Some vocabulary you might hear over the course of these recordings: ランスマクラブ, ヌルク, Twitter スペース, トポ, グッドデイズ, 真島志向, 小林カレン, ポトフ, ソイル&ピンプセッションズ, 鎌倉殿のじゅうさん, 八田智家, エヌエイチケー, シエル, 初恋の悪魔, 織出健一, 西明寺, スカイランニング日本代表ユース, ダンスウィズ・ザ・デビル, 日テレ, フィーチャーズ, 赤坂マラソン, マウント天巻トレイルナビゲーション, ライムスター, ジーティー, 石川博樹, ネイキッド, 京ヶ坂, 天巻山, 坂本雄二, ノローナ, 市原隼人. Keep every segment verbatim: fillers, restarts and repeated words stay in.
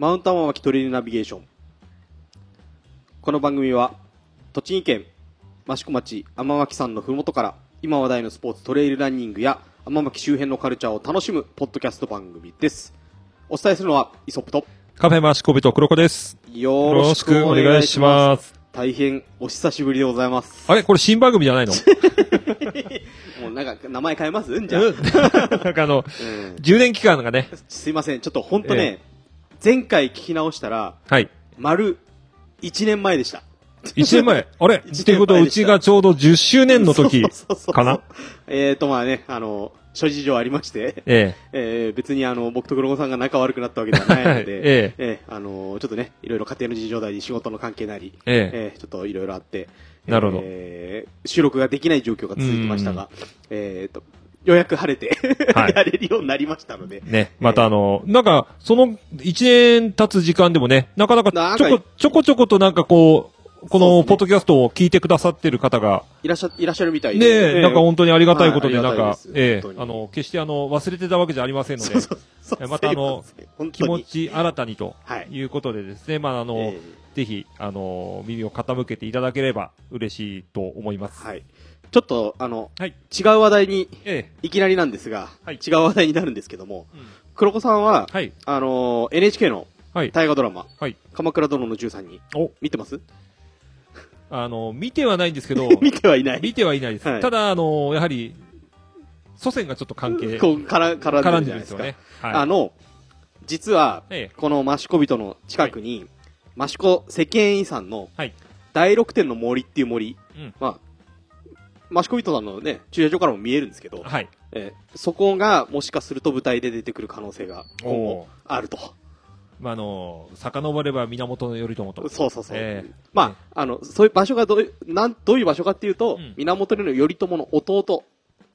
マウント天巻トレイルナビゲーション。この番組は栃木県益子町天巻山のふもとから今話題のスポーツトレイルランニングや天巻周辺のカルチャーを楽しむポッドキャスト番組です。お伝えするのはイソップとカフェマシコビと黒子です。よろしくお願いします。大変お久しぶりでございます。あれこれ新番組じゃないのもうなんか名前変えますんじゃん、うん、なんかあの、うん、充電期間がね、すいません、ちょっと本当ね、えー、前回聞き直したら、はい、丸いちねんまえでした。いちねんまえあれっていうことはうちがちょうどじゅっしゅうねんの時かな。えーとまあね、あの諸事情ありまして、えええー、別にあの僕と黒子さんが仲悪くなったわけではないので、えええー、あのちょっとね、いろいろ家庭の事情なり仕事の関係なり、えええー、ちょっといろいろあって、なるほど、えー、収録ができない状況が続いてましたが、えー、とようやく晴れてやれるようになりましたので、はい、ね、またあの、えー、なんかそのいちねん経つ時間でもね、なかなかちょこちょこちょことなんかこう。このポッドキャストを聞いてくださってる方がいらっしゃいらっしゃるみたいで、ね、なんか本当にありがたいことで、なんか、ええ、あの決してあの忘れてたわけじゃありませんので、またあの気持ち新たにということでですね、まああのぜひあの耳を傾けていただければ嬉しいと思います。はい、ちょっとあの違う話題にいきなりなんですが、違う話題になるんですけども、黒子さんはあの エヌエイチケー の大河ドラマ鎌倉殿のじゅうさんに見てます？あの見てはないんですけど見てはいない見てはいないです、はい、ただあのやはり祖先がちょっと関係こうから絡んでるんですよね、はい、あの実は、ええ、この益子人の近くに、はい、益子世間遺産の第六天の森っていう森、はい、まあ益子人さんのね駐車場からも見えるんですけど、はい、えー、そこがもしかすると舞台で出てくる可能性が今後あると。まあの遡れば源頼朝と、そうそうそう、えー、まああのそういう場所がどうなんどういう場所かっていうと、うん、源頼朝の弟、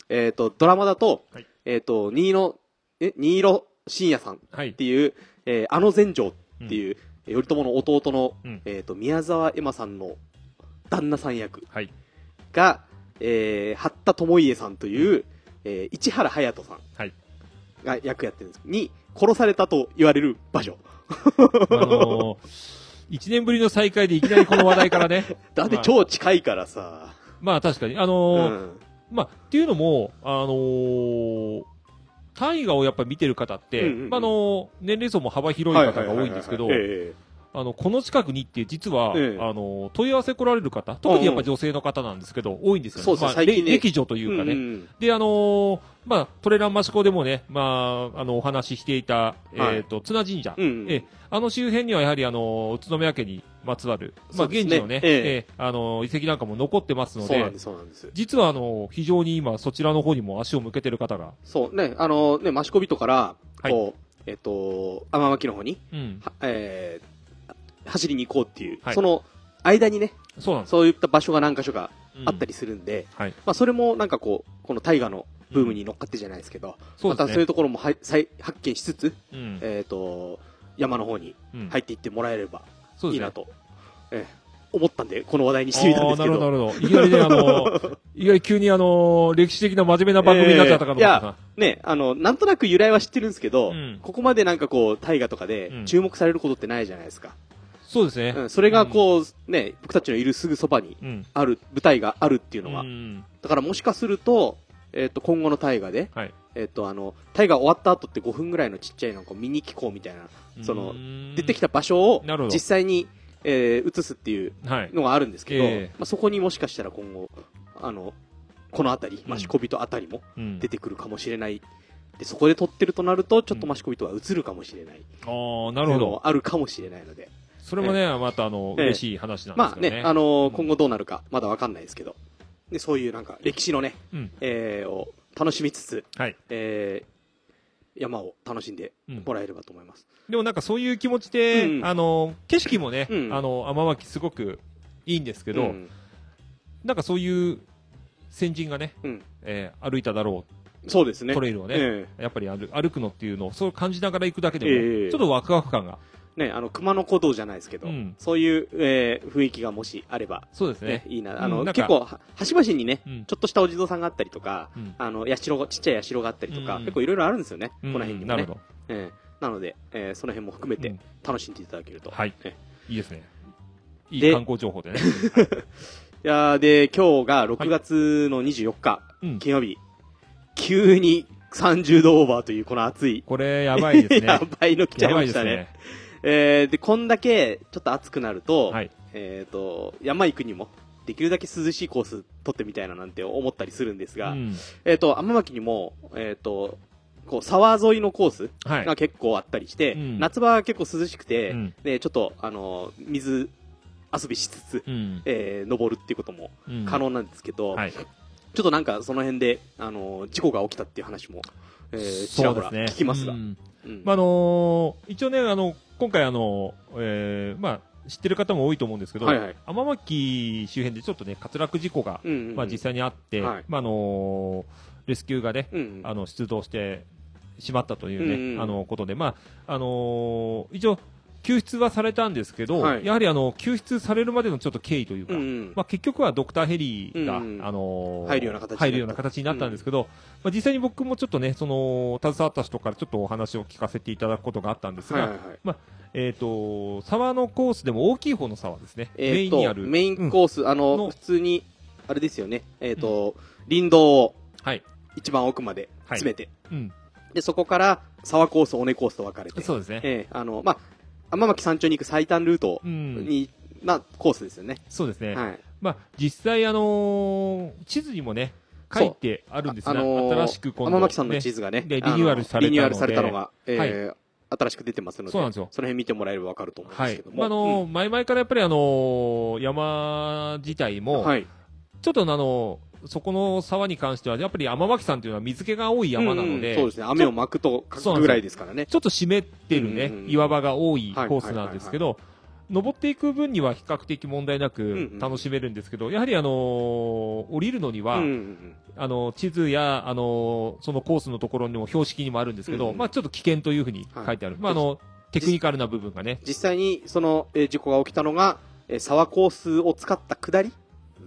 えっ、ー、とドラマだと、はい、えっ、ー、と新納え新納信也さんっていう、はい、えー、あの全成っていう、うん、頼朝の弟の、うん、えー、と宮沢エマさんの旦那さん役が、はい、えー、八田智家さんという、うん、えー、市原隼人さんが役やってるんです、はい、に殺されたと言われる場所。あのー、いちねんぶりの再会でいきなりこの話題からねだって超近いからさ、まあ、まあ確かにあのーうん、まあっていうのもあのー、大河をやっぱ見てる方って、うんうんうん、まああのー、年齢層も幅広い方が多いんですけど、あのこの近くにって実は、ええ、あの問い合わせ来られる方、特にやっぱ女性の方なんですけど、うんうん、多いんですよね。そうそう、まあ、最近ね、歴女というかね、うんうん、であのー、まあトレラン益子でもね、まああのお話ししていた、えーと、はい、綱神社、うんうん、えあの周辺にはやはりあの宇都宮家にまつわる、まあ、現地のね、えええー、あの遺跡なんかも残ってますので、そうなんです、そうなんです。実はあの非常に今そちらの方にも足を向けてる方が、そうね、あのね益子人からこう、はい、えっと天巻の方に、うん、えー走りに行こうっていう、はい、その間にね、そうなんです、そういった場所が何か所かあったりするんで、うん、はい、まあ、それもなんかこうこの大河のブームに乗っかってじゃないですけど、うん、またそういうところもは再発見しつつ、うん、えー、と山の方に入っていってもらえればいいなと、うん、えー、思ったんでこの話題にしてみたんですけど、なるほど、なるほど、いきなりね、あのいきなり急にあの歴史的な真面目な番組になっちゃったかと思ったな、えー、いやね、あのなんとなく由来は知ってるんですけど、うん、ここまでなんかこう大河とかで注目されることってないじゃないですか。そうですね、うん、それがこう、うん、ね、僕たちのいるすぐそばにある、うん、舞台があるっていうのは、うん、だからもしかすると、えー、と今後の大河で、はい、えー、とあの大河終わった後ってごふんぐらいのちっちゃいなんかミニ機構みたいな、その出てきた場所を実際に、えー、映すっていうのがあるんですけど、はい、えーまあ、そこにもしかしたら今後あのこの辺り益子人辺りも出てくるかもしれない、うんうん、でそこで撮ってるとなるとちょっと益子人は映るかもしれない、うん、あ、なるほど、もあるかもしれないので、それもね、えー、またあの、えー、嬉しい話なんですけどね。まあね、あのー、今後どうなるかまだわかんないですけど、でそういうなんか歴史のね、うん、えー、を楽しみつつ、はい、えー、山を楽しんでもらえればと思います。うん、でもなんかそういう気持ちで、うん、あのー、景色もね、うん、あの天巻すごくいいんですけど、うん、なんかそういう先人がね、うん、えー、歩いただろう。そうですね。トレイルをね、えー、やっぱり歩、歩くのっていうのをそう感じながら行くだけでも、えー、ちょっとワクワク感が。ね、あの熊野古道じゃないですけど、うん、そういう、えー、雰囲気がもしあれば、そうですね、ね、いいな、あの、うん、結構端々にね、うん、ちょっとしたお地蔵さんがあったりとか、うん、あの社がちっちゃい社があったりとか、うん、結構いろいろあるんですよね、うん、この辺にもね、うん、なるほど、えー、なので、えー、その辺も含めて楽しんでいただけると、うん、はい、ね、いいですね、いい観光情報でねで、はい、いやで今日がろくがつのにじゅうよっか、はい、金曜日、うん、急にさんじゅうどオーバーというこの暑い、これやばいですねやばいの来ちゃいましたね。えー、でこんだけちょっと暑くなると、はい、えーと、山行くにもできるだけ涼しいコース取ってみたいななんて思ったりするんですが、うん、えーと、天巻にも、えーと、こう沢沿いのコースが結構あったりして、はい、うん、夏場は結構涼しくて、うん、でちょっとあの水遊びしつつ、うん、えー、登るっていうことも可能なんですけど、うん、はい、ちょっとなんかその辺であの事故が起きたっていう話も、えー、ちらほら聞きますが、うん、うん、まああのー、一応ね、あの今回あの、えー、まあ知ってる方も多いと思うんですけど、はいはい、天巻周辺でちょっとね滑落事故が、うんうんうん、まあ、実際にあって、はい、まああのー、レスキューがね、うんうん、あの出動してしまったというね、うんうん、あのことで、まああのー、一応救出はされたんですけど、はい、やはりあの救出されるまでのちょっと経緯というか、うんうん、まあ、結局はドクターヘリが、うんうん、あのー、入るような形入るような形になったんですけど、うん、まあ、実際に僕もちょっとねその携わった人からちょっとお話を聞かせていただくことがあったんですが、はいはいはい、まあえー、と沢のコースでも大きい方の沢ですね、えー、メインにあるメインコース、うん、あのの普通にあれですよね、えーとうん、林道を一番奥まで詰めて、はいはい、うん、でそこから沢コース尾根コースと分かれて、そうですね、えーあのまあ天巻山頂に行く最短ルートに、うん、なコースですよね。そうですね。はい、まあ、実際、あのー、地図にもね書いてあるんですが、あのー、新しく今度天巻さんの地図がね、ね、リニューアルされたので、リニューアルされたのが、えーはい、新しく出てますので、 そうなんですよ。その辺見てもらえれば分かると思うんですけども、はい、まああのーうん、前々からやっぱり、あのー、山自体も、はい、ちょっとあのーそこの沢に関してはやっぱり天巻山というのは水気が多い山なので、うんうん、そうですね、雨をまくと書くぐらいですからね、ちょっと湿ってるね、うんうん、岩場が多いコースなんですけど、はいはいはいはい、登っていく分には比較的問題なく楽しめるんですけど、うんうん、やはりあのー、降りるのには、うんうん、あの地図や、あのー、そのコースのところにも標識にもあるんですけど、うんうん、まあ、ちょっと危険というふうに書いてある、はい、まあ、あのテクニカルな部分がね、実際にその、えー、事故が起きたのが、えー、沢コースを使った下り、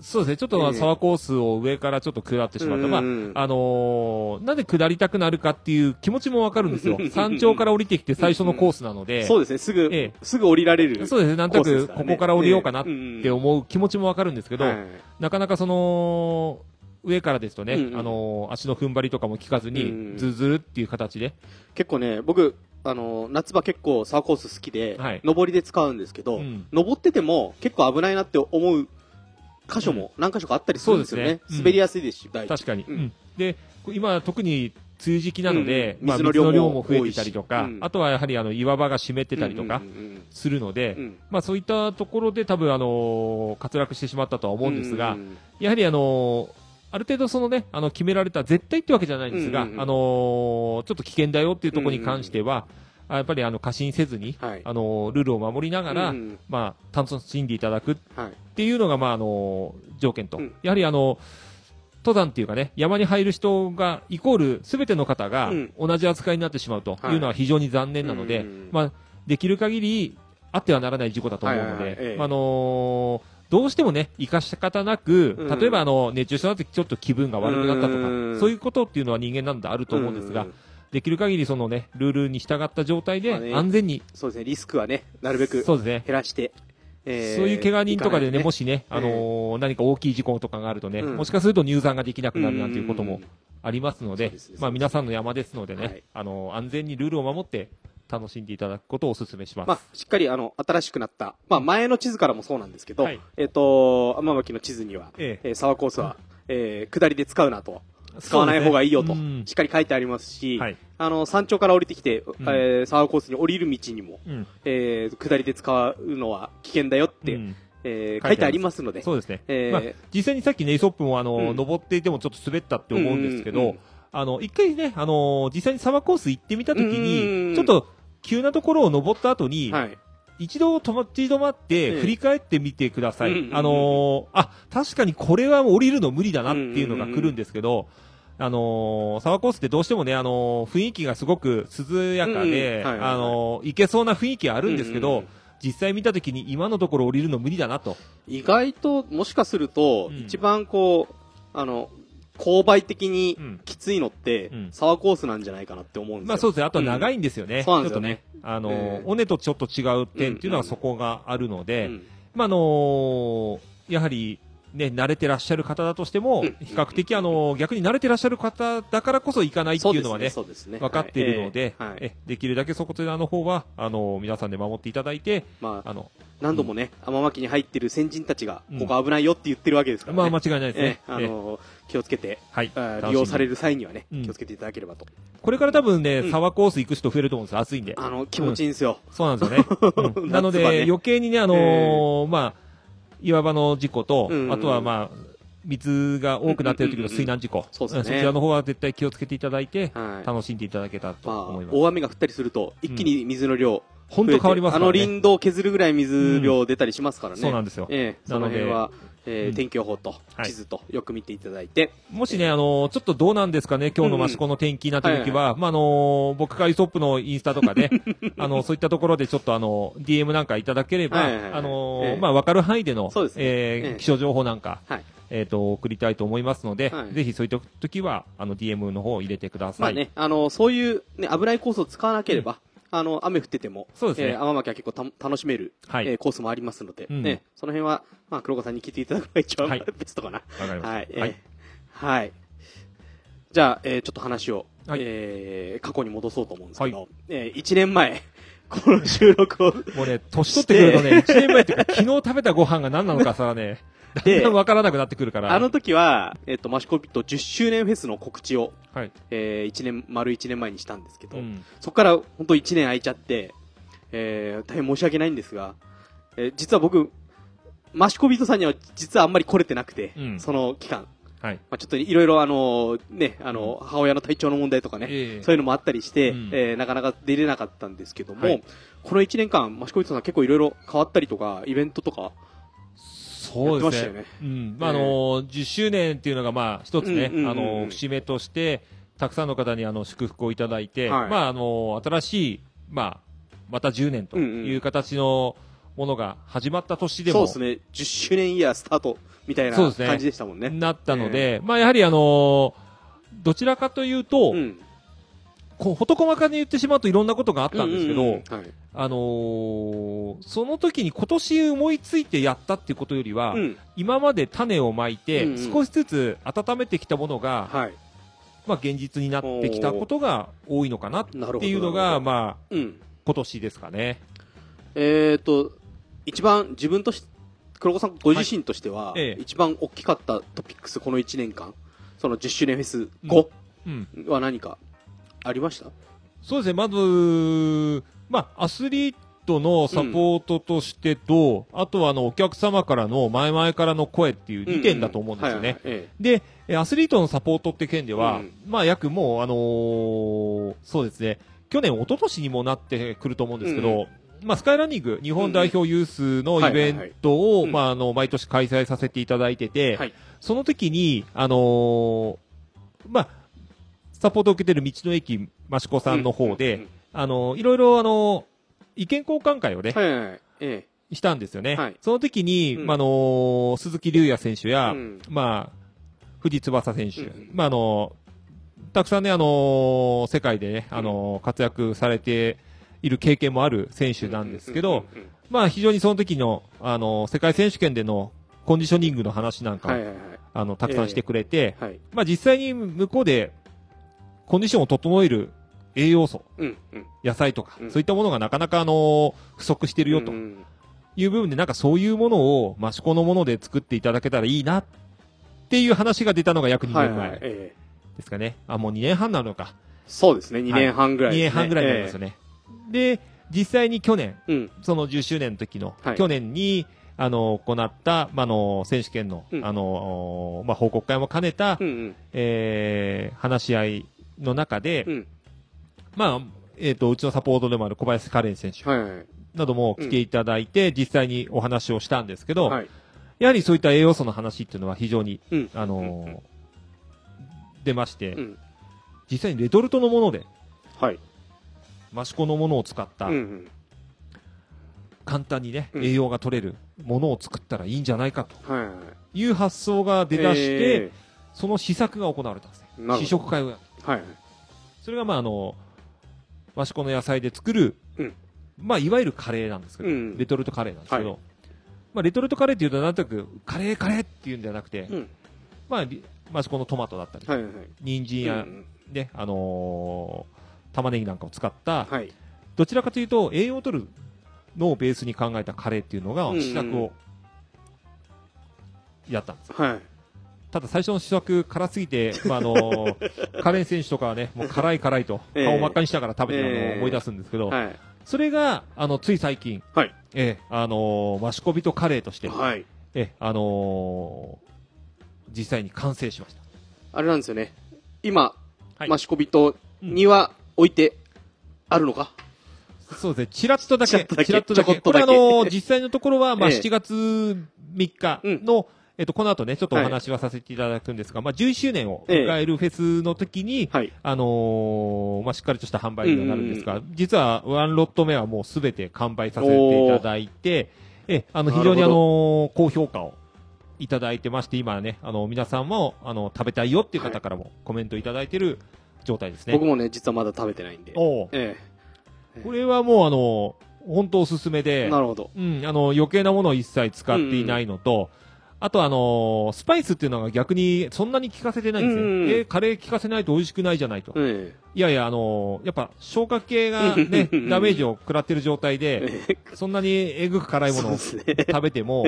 そうですね、ちょっと沢コースを上からちょっと下ってしまった、えーまああのー、なんで下りたくなるかっていう気持ちもわかるんですよ山頂から降りてきて最初のコースなのでそうですね、すぐ、えー、すぐ降りられる、そうですね、なんとなくここから降りようかなって思う気持ちもわかるんですけど、えーうん、なかなかその上からですとね、うんうん、あのー、足の踏ん張りとかも効かずにズルズルっていう形で、結構ね僕あの夏場結構沢コース好きで、はい、上りで使うんですけど、うん、上ってても結構危ないなって思う箇所も何箇所かあったりするんですよね、うん、滑りやすいですし、確かに、うん、で今特に梅雨時期なので、うん、水の量 も,、まあ、水の量も増えてたりとか、うん、あとはやはりあの岩場が湿ってたりとかするので、うんうんうん、まあ、そういったところで多分、あのー、滑落してしまったとは思うんですが、うんうんうん、やはりあのー、ある程度その、ね、あの決められた絶対ってわけじゃないんですが、うんうんうん、あのー、ちょっと危険だよっていうところに関しては、うんうんうん、やっぱりあの過信せずに、はい、あのルールを守りながら、うんまあ、楽しんでいただくっていうのが、まあ、あの条件と、うん、やはりあの登山っていうかね山に入る人がイコールすべての方が同じ扱いになってしまうというのは非常に残念なので、はいまあ、できる限りあってはならない事故だと思うので、はいはいはい、あのーどうしてもね、生かし方なく、例えばあの、熱中症になってちょっと気分が悪くなったとか、うそういうことっていうのは人間なんであると思うんですが、できる限りそのね、ルールに従った状態で安全に。まあね、そうですね、リスクはね、なるべく減らして。えー、そういう怪我人とかで ね, ねもしね、あのーえー、何か大きい事故とかがあるとね、うん、もしかすると入山ができなくなるなんていうこともありますの で, で, で、まあ皆さんの山ですのでね、はい、あのー、安全にルールを守って、楽しんでいただくことをお勧めします。まあ、しっかりあの新しくなった、まあ、前の地図からもそうなんですけど、はい、えっ、ー、と天巻の地図には、えええー、沢コースは、えー、下りで使うなと、使わない方がいいよと、ね、しっかり書いてありますし、はい、あの山頂から降りてきて、うんえー、沢コースに降りる道にも、うんえー、下りで使うのは危険だよって。うんえー、書いてありますので、そうですね、えーまあ、実際にさっきねイソップもあの、うん、登っていてもちょっと滑ったって思うんですけど、うんうんうん、あの一回ねあの実際に沢コース行ってみたときにちょっと急なところを登った後に、はい、一度止まって止まって、うん、振り返ってみてください、うん、あのー、あ確かにこれは降りるの無理だなっていうのが来るんですけど、うん、あのー、沢コースってどうしてもねあのー、雰囲気がすごく涼やかで、うんはいはいはい、あのー、いけそうな雰囲気あるんですけど、うんうん、実際見たときに今のところ降りるの無理だなと、意外ともしかすると、うん、一番こうあの勾配的にきついのって、うん、サワコースなんじゃないかなって思うんですよ。まあそうですね。あとは長いんですよね。うん、そうなんですよね。ちょっとね、あの、えー、尾根とちょっと違う点っていうのはそこがあるので、うん、まああのー、やはり、ね、慣れてらっしゃる方だとしても、うん、比較的、あのー、逆に慣れてらっしゃる方だからこそ行かないっていうのはね、分かっているので、はいえーはい、できるだけそこであの方は、あのー、皆さんで守っていただいて、まあ、あの、何度もね、うん、天巻に入ってる先人たちが、ここ危ないよって言ってるわけですからね。うん、まあ間違いないですね。えー、あのー、気をつけて、はい、利用される際にはね、うん、気をつけていただければと。これから多分ね、沢コース行く人増えると思うんですよ、暑いんで。あの、気持ちいいんですよ。うん、そうなんですよね。うん、なので、ね、余計にね、あのーえー、まあ、岩場の事故と、うんうん、あとはまあ水が多くなっている時の水難事故、うんうんうん、そうですね、そちらの方は絶対気をつけていただいて、はい、楽しんでいただけたらと思います。まあ、大雨が降ったりすると一気に水の量、うん、本当変わりますからね。あの林道を削るぐらい水量出たりしますからね、うん、そうなんですよ、えー、その辺は、えー、天気予報と地図とよく見ていただいて、はい、もしね、あのー、ちょっとどうなんですかね、今日の益子の天気になった時は、うんうん、まああのー、僕かイソップのインスタとかで、ね、あのー、そういったところでちょっとあのー、ディーエム なんかいただければ、はいはいはい、あのーえー、まあわかる範囲での、そうですね、えーえー、気象情報なんか、はい、えーと、送りたいと思いますので、はい、ぜひそういった時はあの ディーエム の方を入れてください。まあね、あのー、そういうね、危ないコースを使わなければ、うん、あの雨降ってても、そうですね、えー、雨巻きは結構た楽しめる、はい、えー、コースもありますので、うん、ね、その辺は、まあ、黒子さんに聞いていただくのが一番、はい、ベストかな。わかりました。はい、えーはいはい、じゃあ、えー、ちょっと話を、はい、えー、過去に戻そうと思うんですけど、はい、えー、いちねんまえこの収録をもうね、年取ってくるとね、いちねんまえっていうか昨日食べたご飯が何なのかさね、だんだん分からなくなってくるから、あの時は、えーと、マシコビットじゅっしゅうねんフェスの告知を、はい、えー、いちねん丸いちねんまえにしたんですけど、うん、そこから本当いちねん空いちゃって、えー、大変申し訳ないんですが、えー、実は僕マシコビットさんには実はあんまり来れてなくて、うん、その期間、はい、まあ、ちょっといろいろあのね、あの、うん、母親の体調の問題とかね、えー、そういうのもあったりして、うん、えー、なかなか出れなかったんですけども、はい、このいちねんかんマシコビットさん結構いろいろ変わったりとかイベントとか、そうですね。ね、うん、まあ、あのー、じゅっしゅうねんっていうのが、まあ、一つね、うんうんうんうん、あのー、節目として、たくさんの方に、あの、祝福をいただいて、はい、まあ、あのー、新しい、まあ、またじゅうねんという形のものが始まった年でも、うんうん、そうですね、じゅっしゅうねんイヤースタートみたいな感じでしたもんね。ね、なったので、えー、まあ、やはり、あのー、どちらかというと、うん、こう、ほとこまかに言ってしまうといろんなことがあったんですけど、うんうんうん、はい、あのー、その時に今年思いついてやったっていうことよりは、うん、今まで種をまいて、うんうん、少しずつ温めてきたものが、はい、まあ、現実になってきたことが多いのかなっていうのが、まあ、うん、今年ですかね。えーと、一番自分とし、黒子さんご自身としては、はい、ええ、一番大きかったトピックス、このいちねんかん、そのじゅっしゅうねんフェス後は何かありました？うんうん、そうですね、まず、まあ、アスリートのサポートとしてと、うん、あとはあのお客様からの前々からの声っていうにてんだと思うんですよね。で、アスリートのサポートって件では、うん、まあ約もう、あのー、そうですね、去年一昨年にもなってくると思うんですけど、うん、まあ、スカイランニング日本代表ユースのイベントを毎年開催させていただいてて、はい、その時に、あのー、まあ、サポートを受けてる道の駅益子さんの方で、うんうんうん、あのいろいろあの意見交換会をね、はいはいはい、ええ、したんですよね、はい、その時に、うん、まあのー、鈴木龍也選手や、うん、まあ、藤翼選手、うん、まあ、あのー、たくさんね、あのー、世界で、ね、あのーうん、活躍されている経験もある選手なんですけど、非常にその時の、あのー、世界選手権でのコンディショニングの話なんかを、はいはいはい、あのたくさんしてくれて、ええ、はい、まあ、実際に向こうでコンディションを整える栄養素、うんうん、野菜とか、うん、そういったものがなかなか、あのー、不足してるよという部分で、なんかそういうものを益子のもので作っていただけたらいいなっていう話が出たのが約にねんまえですかね、はいはい、えー、あ、もうにねんはんなのか、そうですね、にねんはんぐらいですね、はい、にねんはんぐらいになりますよね、えー、で実際に去年、うん、そのじゅっしゅうねんの時の、はい、去年にあの行った、まあのー、選手権の、うん、あのー、まあ、報告会も兼ねた、うんうん、えー、話し合いの中で、うん、まあ、えーと、うちのサポートでもある小林カレン選手なども来ていただいて、はいはい、実際にお話をしたんですけど、はい、やはりそういった栄養素の話っていうのは非常に、うん、あのーうんうん、出まして、うん、実際にレトルトのもので、はい、益子のものを使った、うんうん、簡単にね、うん、栄養が取れるものを作ったらいいんじゃないかという発想が出だして、はいはい、その試作が行われたんですね。試食会をやった、はい、それがまああの益子の野菜で作る、うん、まあいわゆるカレーなんですけど、うん、レトルトカレーなんですけど、はい、まあ、レトルトカレーっていうとなんとなくカレーカレーっていうんじゃなくて、うん、まあ益子のトマトだったり、はいはい、人参や、うんね、あのー、玉ねぎなんかを使った、はい、どちらかというと栄養を取るのをベースに考えたカレーっていうのが試作をやったんです、うんうん、はい、ただ最初の試作辛すぎて、まああのー、カレン選手とかはねもう辛い辛いと顔を真っ赤にしながら食べてるのを思い出すんですけど、えーえー、それがあのつい最近、はい、えーあのー、益子人カレーとして、はい、えーあのー、実際に完成しました。あれなんですよね、今益子人には置いてあるのか、うん、そうですね、ちらっとだけちらっとだけこれあのー、実際のところは、まあ、しちがつみっかの、えーうんえっと、この後ね、ちょっとお話はさせていただくんですが、はい、まあ、じゅっしゅうねんを迎えるフェスの時に、ええ、あのー、まあ、しっかりとした販売にはなるんですが、うんうん、実はワンロット目はもうすべて完売させていただいて、え、あの、非常にあのー、高評価をいただいてまして、今ね、あの、皆さんも、あの、食べたいよっていう方からもコメントいただいてる状態ですね。はい、僕もね、実はまだ食べてないんで。お、ええ、これはもうあのー、本当おすすめで、なるほど。うん、あの、余計なものを一切使っていないのと、うんうん、あとあのー、スパイスっていうのが逆にそんなに効かせてないんですよ、うんうん、えー、カレー効かせないと美味しくないじゃないと、うん、いやいやあのー、やっぱ消化系がねダメージを食らってる状態でそんなにえぐく辛いものを食べても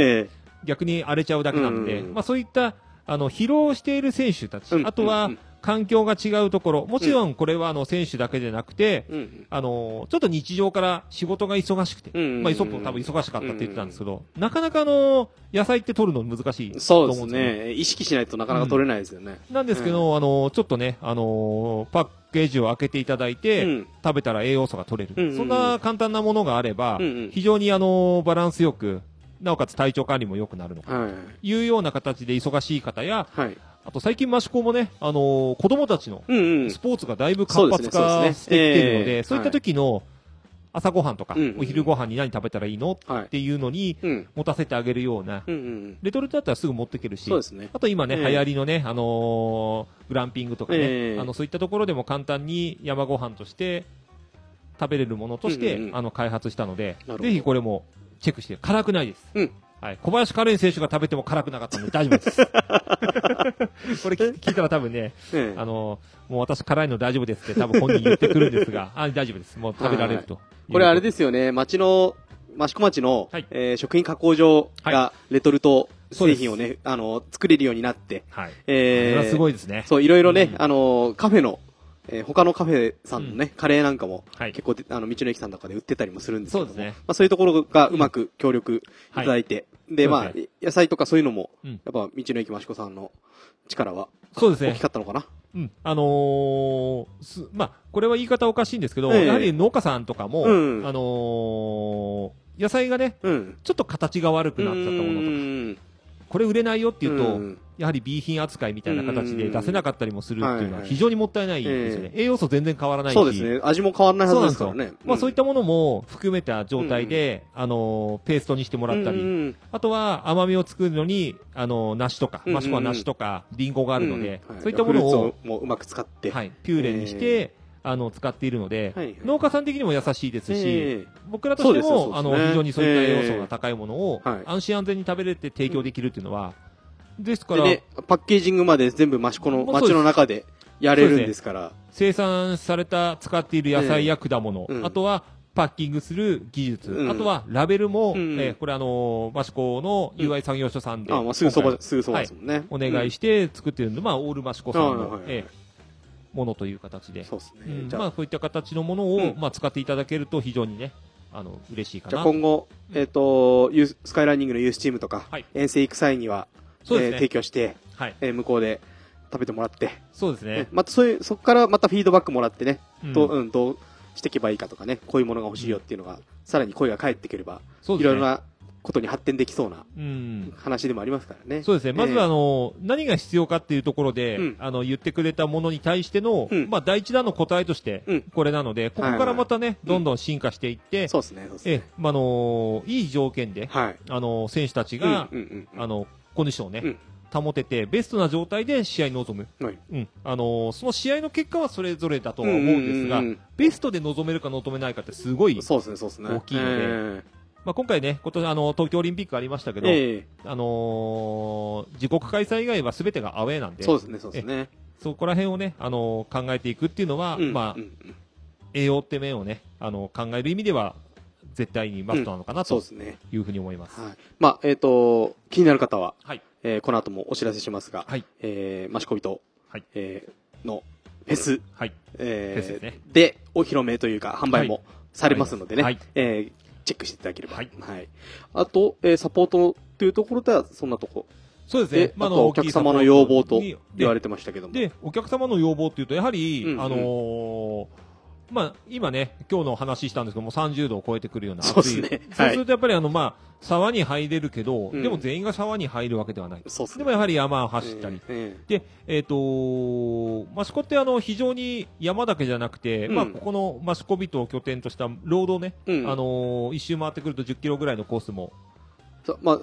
逆に荒れちゃうだけなので、まあ、そういったあの疲労している選手たち、あとは環境が違うところ、もちろんこれはあの選手だけでなくて、うん、あのちょっと日常から仕事が忙しくて、うん、まあ、イソップも多分忙しかったって言ってたんですけど、うん、なかなかあの野菜って取るの難しいと思うんですよね。そうですね。意識しないとなかなか取れないですよね。うん、なんですけど、うん、あのちょっとね、あのパッケージを開けていただいて、うん、食べたら栄養素が取れる、うん、そんな簡単なものがあれば、うん、非常にあのバランスよく、なおかつ体調管理も良くなるのかなというような形で忙しい方や、はい、あと最近益子もね、あのー、子供たちのスポーツがだいぶ活発化してきてるので、そういった時の朝ごはんとか、うんうん、お昼ごはんに何食べたらいいの、はい、っていうのに持たせてあげるような、うんうん、レトルトだったらすぐ持っていけるし、そうですね、あと今ね、えー、流行りのね、あのー、グランピングとかね、えー、あのそういったところでも簡単に山ごはんとして食べれるものとして、うんうんうん、あの開発したので、ぜひこれもチェックして、辛くないです、うん、はい、小林カレン選手が食べても辛くなかったので大丈夫ですこれ聞いたら多分ね、ええ、あのもう私辛いの大丈夫ですって多分本人言ってくるんですがあ、大丈夫です、もう食べられると、はいはい、これあれですよね、町の益子町の、はい、えー、食品加工場がレトルト製品をね、はい、あの作れるようになって、はい、えー、それはすごいですね。そういろいろね、うん、あのカフェのえー、他のカフェさんのね、うん、カレーなんかも、はい、結構あの道の駅さんとかで売ってたりもするんですけども、 そうですね、まあ、そういうところがうまく協力いただいて、はい、でまあで、ね、野菜とかそういうのも、うん、やっぱ道の駅益子さんの力はそうです、ね、大きかったのかな、うん、あのー、すまあこれは言い方おかしいんですけど、えー、やはり農家さんとかも、うん、あのー、野菜がね、うん、ちょっと形が悪くなっちゃったものとか、うん、これ売れないよっていうと、うん、やはり B 品扱いみたいな形で出せなかったりもするっていうのは非常にもったいないんですよね、はいはい、えー、栄養素全然変わらないし、そうですね、味も変わらないはずですからね、そう、うん、まあ、そういったものも含めた状態で、うん、あのペーストにしてもらったり、うん、あとは甘みを作るのにあの梨とか、益子は梨とかリンゴがあるので、うんうん、そういったものをもううまく使って、はい、ピューレにして、えーあの使っているので、はいはい、農家さん的にも優しいですし、えー、僕らとしても、ね、あの非常にそういった栄養素が高いものを、えー、安心安全に食べれて提供できるっていうのは、うん、ですからで、ね、パッケージングまで全部益子の町の中でやれるんですから、ね、生産された使っている野菜や果物、えーうん、あとはパッキングする技術、うん、あとはラベルも、うんえー、これあの益子の ユーアイ 作業所さんで、うん、あまあすぐそばですもんね、はい、お願いして作っているので、まあ、オール益子さんの、はいはい、えーものという形で、そうですね、うん、まあ、そういった形のものを、うんまあ、使っていただけると非常にね、あの嬉しいかな。じゃあ今後、うんえー、とスカイランニングのユースチームとか、はい、遠征行く際には、ねえー、提供して、はいえー、向こうで食べてもらって、そうですね。ね、またそういうそこからまたフィードバックもらってね、うんどうん、どうしていけばいいかとかね、こういうものが欲しいよっていうのが、うん、さらに声が返ってくれば、ね、いろいろなことに発展できそうな話でもありますからね。そうですね。まずはあの、えー、何が必要かっていうところで、うん、あの言ってくれたものに対しての、うん、まあ第一弾の答えとしてこれなので、うん、ここからまたね、はいはい、どんどん進化していって、うん、そうですね。そうですね。え、まあのー、いい条件で、はい、あのー、選手たちが、うんうんうん、あのコンディションをね、うん、保ててベストな状態で試合に臨む、はいうんあのー、その試合の結果はそれぞれだとは思うんですが、うんうんうん、ベストで臨めるか臨めないかってすごい大きいの で, そうです、ねそうですねえーまあ、今回ね今年あの東京オリンピックありましたけど、えーあのー、自国開催以外は全てがアウェーなんでそうですねそうですねそこら辺をね、あのー、考えていくっていうのは、うんまあうん、栄養って面をね、あのー、考える意味では絶対にマストなのかなというふうに思います。うんそうですねはいまあえー、と気になる方は、はいえー、この後もお知らせしますが、はいえー、マシコビト、はいえー、のフェス、はいえー、フェスですね、でお披露目というか販売もされますのでね、はいえー、チェックしていただければ、はいはい、あと、えー、サポートというところではそんなとこそうですね。まあ、あとお客様の要望と言われてましたけども。で、でお客様の要望っていうとやはり、うんうん、あのー、まあ今ね今日の話したんですけどもさんじゅうどを超えてくるような暑い。そうですね。はい、そうするとやっぱりあのまあ沢に入れるけど、うん、でも全員が沢に入るわけではない。そうですね。でもやはり山を走ったり、えーえー、でえっ、ー、とー益子ってあの非常に山だけじゃなくて、うん、まあここの益子ビトを拠点としたロードね、うん、あのー、一周回ってくるとじゅっキロぐらいのコースも。そうまあ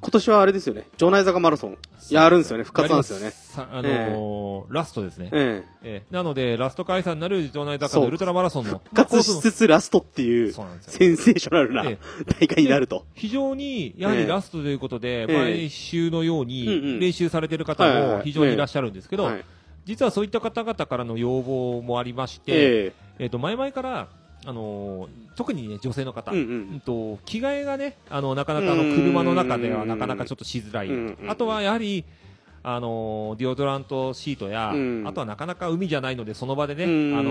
今年はあれですよね城内坂マラソンやるんですよね復活なんですよねあの、えー、ラストですね、えーえー、なのでラスト開催になる城内坂のウルトラマラソンの復活しつつラストっていうセンセーショナルな大会になると、えー、非常にやはりラストということで、えー、毎週のように練習されている方も非常にいらっしゃるんですけど実はそういった方々からの要望もありまして、えーえー、と前々からあのー、特に、ね、女性の方、うんうんうん、と着替えがねあのなかなかあの車の中ではなかなかちょっとしづらい、うんうんうん、あとはやはり、あのー、ディオドラントシートや、うん、あとはなかなか海じゃないのでその場でね、うんあの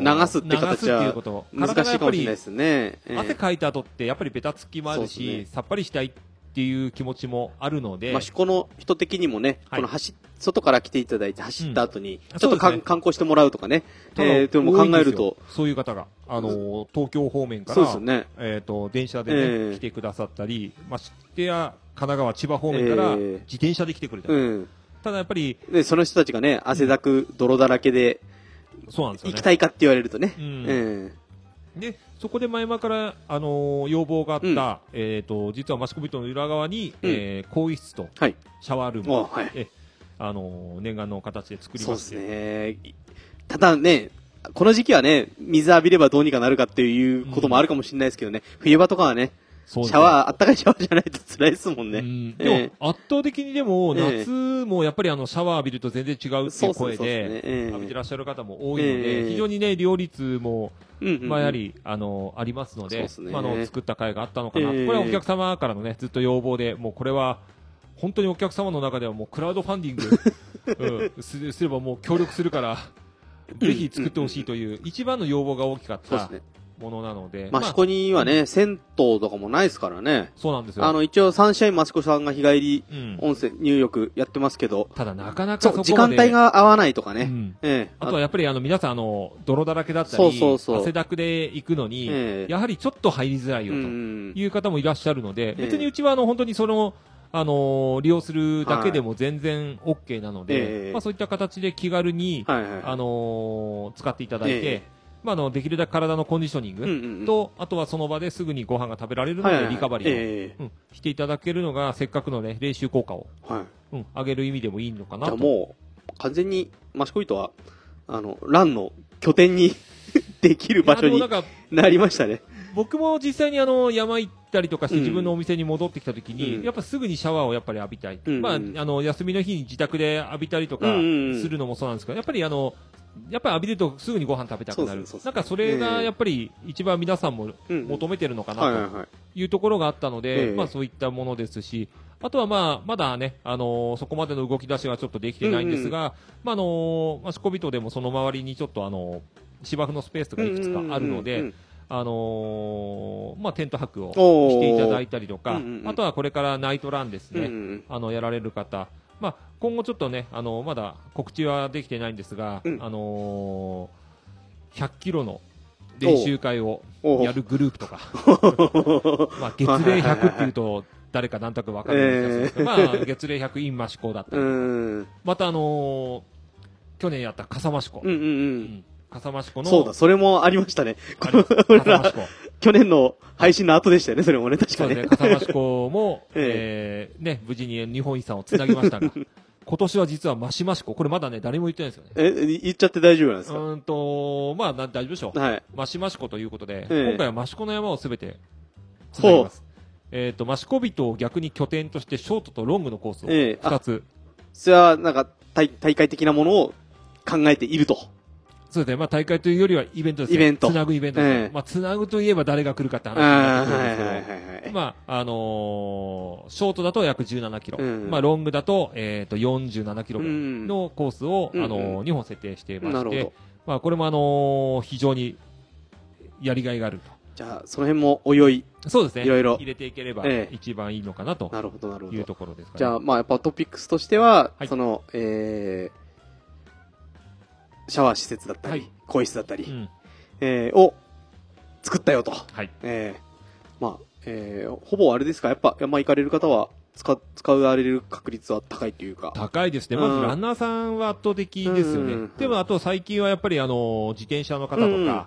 ー、流すって形は難しいかもしれないですね、えー、汗かいた後ってやっぱりベタつきもあるし、ね、さっぱりしたいっていう気持ちもあるので、まあ、この人的にもね、はい、この走外から来ていただいて走った後に、うん、ちょっと、ね、観光してもらうとかね、えー、でも考えるとそういう方が、あのー、東京方面からそうです、ねえー、と電車で、ねえー、来てくださったり、まあ、知ってや神奈川千葉方面から自転車で来てくれたり、えー、ただやっぱりでその人たちがね汗だく、うん、泥だらけでそうなんですよ、ね、行きたいかって言われるとね、うんえーでそこで前々から、あのー、要望があった、うんえー、と実は益子ビトの裏側に、うんえー、更衣室とシャワールームを、はいえあのー、念願の形で作りましてそうですねただねこの時期はね水浴びればどうにかなるかっていうこともあるかもしれないですけどね、うん、冬場とかはねシャワーあったかいシャワーじゃないと辛いですもんねうんでも、えー、圧倒的にでも夏もやっぱりあのシャワー浴びると全然違うっていう声で浴びてらっしゃる方も多いので、えー、非常にね両立もまあやはりあのありますので、まあ、あの作った回があったのかな、えー、これはお客様からのねずっと要望でもうこれは本当にお客様の中ではもうクラウドファンディング、うん、す, すればもう協力するからぜひ作ってほしいという一番の要望が大きかったものなので、まあ、益子にはね、うん、銭湯とかもないですからね。そうなんですよ。あの一応サンシャイン益子さんが日帰り温泉、うん、入浴やってますけど、ただなかなかそこまで時間帯が合わないとかね。うんええ、あとはやっぱりあの皆さんあの泥だらけだったりそうそうそう汗だくで行くのに、ええ、やはりちょっと入りづらいよという方もいらっしゃるので、ええ、別にうちはあの本当にそのあのー、利用するだけでも全然 OK なので、はいええまあ、そういった形で気軽に、はいはいあのー、使っていただいて。ええまあ、あのできるだけ体のコンディショニングと、うんうん、あとはその場ですぐにご飯が食べられるのでリカバリーを、はいはいはいうん、していただけるのがせっかくの、ね、練習効果を、はいうん、上げる意味でもいいのかなともう完全に益子糸はあのランの拠点にできる場所になりましたね僕も実際にあの山行ったりとかして自分のお店に戻ってきた時に、うん、やっぱすぐにシャワーをやっぱり浴びたい、うんうんまあ、あの休みの日に自宅で浴びたりとかするのもそうなんですけどやっぱりあのやっぱり浴びるとすぐにご飯食べたくなる。なんかそれがやっぱり一番皆さんも求めてるのかなというところがあったので、まあそういったものですし、あとはまあまだね、あのー、そこまでの動き出しはちょっとできてないんですが、まああのー、益子ビトでもその周りにちょっとあのー、芝生のスペースとかいくつかあるので、あのー、まあテント泊をしていただいたりとか、あとはこれからナイトランですね、あのやられる方。まあ、今後ちょっとねあのまだ告知はできてないんですが、うんあのー、ひゃっキロの練習会をやるグループとかまあ月齢ひゃくっていうと誰か何となく分かるんですけど、えーまあ、月齢ひゃく in 益子だったりまた、あのー、去年やった笠益子、うんうんうんうん笠間市子のそうだそれもありましたね。笠間市子去年の配信の後でしたよね、それもね、確かに、ね。笠間志向も、えーえーね、無事に日本遺産をつなぎましたが、今年は実は真島志向、これまだね、誰も言ってないですよね。え、言っちゃって大丈夫なんですか？うーんと、まあ、大丈夫でしょう。はい、真島志向ということで、えー、今回は真志向の山をすべてつなぎます。えっ、ー、と、真志向人を逆に拠点として、ショートとロングのコースをふたつ。えー、それは、なんか大、大会的なものを考えていると。そうですね、まあ、大会というよりはイベントですね。イベント。つなぐイベントですね。えー、まあ、つなぐといえば誰が来るかって話になってくるんですけど、はいはいはい、まあ、あのー、ショートだと約じゅうななキロ、うん、まあ、ロングだと、えっ、ー、と、よんじゅうななキロのコースを、うん、あのー、にほん設定していまして、うん、まあ、これもあのー、非常にやりがいがあると。じゃあ、その辺もおいおい、そうですね、いろいろ入れていければ、一番いいのかなというところですかね。じゃあ、まあ、やっぱトピックスとしては、はい、その、えー、シャワー施設だったり、はい、更衣室だったり、うん、えー、を作ったよと、はい、えー、まあ、えー、ほぼあれですか、やっぱ山行かれる方は 使, 使われる確率は高いというか、高いですね。まずランナーさんは圧倒的ですよね、うん、でもあと最近はやっぱりあの自転車の方とか、うん、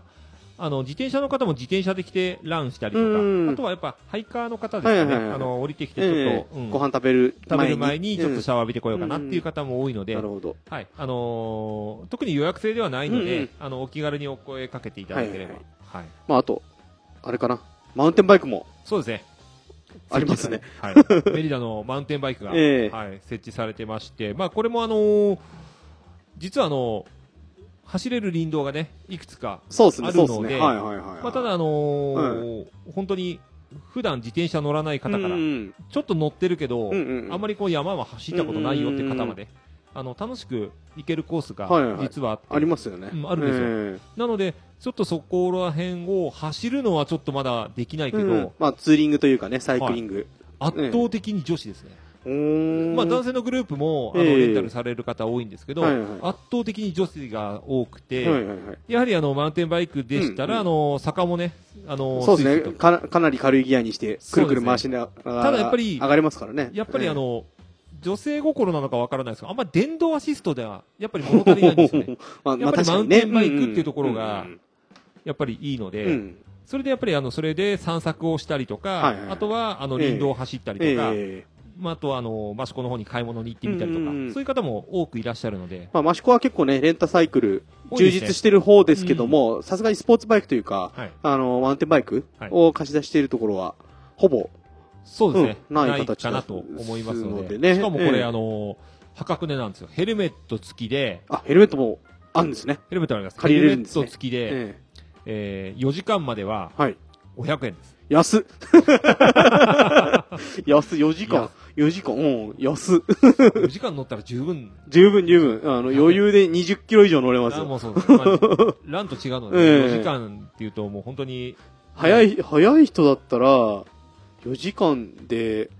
あの自転車の方も自転車で来てランしたりとか、うん、あとはやっぱハイカーの方ですね、はいはいはい、あの降りてきてちょっと、えーうん、ご飯食べる前に、食べる前にちょっとシャワー浴びてこようかなっていう方も多いので、うん、なるほど、はい、あのー、特に予約制ではないので、うんうん、あのお気軽にお声かけていただければ、はいはいはいはい、まあ、あとあれかな、マウンテンバイクもそうですね、ありますね、はい、メリダのマウンテンバイクが、えーはい、設置されてまして、まあ、これもあのー、実はあのー走れる林道がね、いくつかあるので、ただ、あのーうん、本当に普段自転車乗らない方から、うん、ちょっと乗ってるけど、うんうん、あんまりこう山は走ったことないよって方まで、うんうん、あの楽しく行けるコースが実はありますよね、うん、あるんですよ、えー、なのでちょっとそこら辺を走るのはちょっとまだできないけど、うん、まあ、ツーリングというかね、サイクリング、はい、圧倒的に女子ですね、えーまあ、男性のグループもあのレンタルされる方多いんですけど、えーはいはい、圧倒的に女子が多くて、はいはいはい、やはりあのマウンテンバイクでしたら、うんうん、あの坂もね、あのそうですね、か、かなり軽いギアにしてくるくる回しながら、ね、ただやっぱり上がれますからね、やっぱりあの、えー、女性心なのかわからないですけど、あんまり電動アシストではやっぱり物足りないんですよね、まあ、やっぱりマウンテンバイクっていうところがやっぱりいいので、うんうん、それでやっぱりあのそれで散策をしたりとか、はいはい、あとはあの林道を走ったりとか、えーえーまあ、あとはあのマシコの方に買い物に行ってみたりとか、うんうん、そういう方も多くいらっしゃるので、まあ、マシコは結構ねレンタサイクル充実してる方ですけども、さすがにスポーツバイクというか、はい、あのマウンテンバイクを貸し出しているところはほぼ、はい、そうですね、うん、ない形かなと思いますので、ね、しかもこれ、えー、あの破格値なんですよ。ヘルメット付きで、あ、ヘルメットもあるんですね。ヘルメットあります。借りれるんですね。ヘルメット付きで、えーえー、よじかんまではごひゃくえんです。はい、安っ安、よじかん、よじかん、うん、安よじかん乗ったら十分十分十分、あの余裕でにじゅっキロ以上乗れますよ。もうそうです、まあ、ランと違うので、えー、よじかんっていうともう本当に早い、早い人だったらよじかんで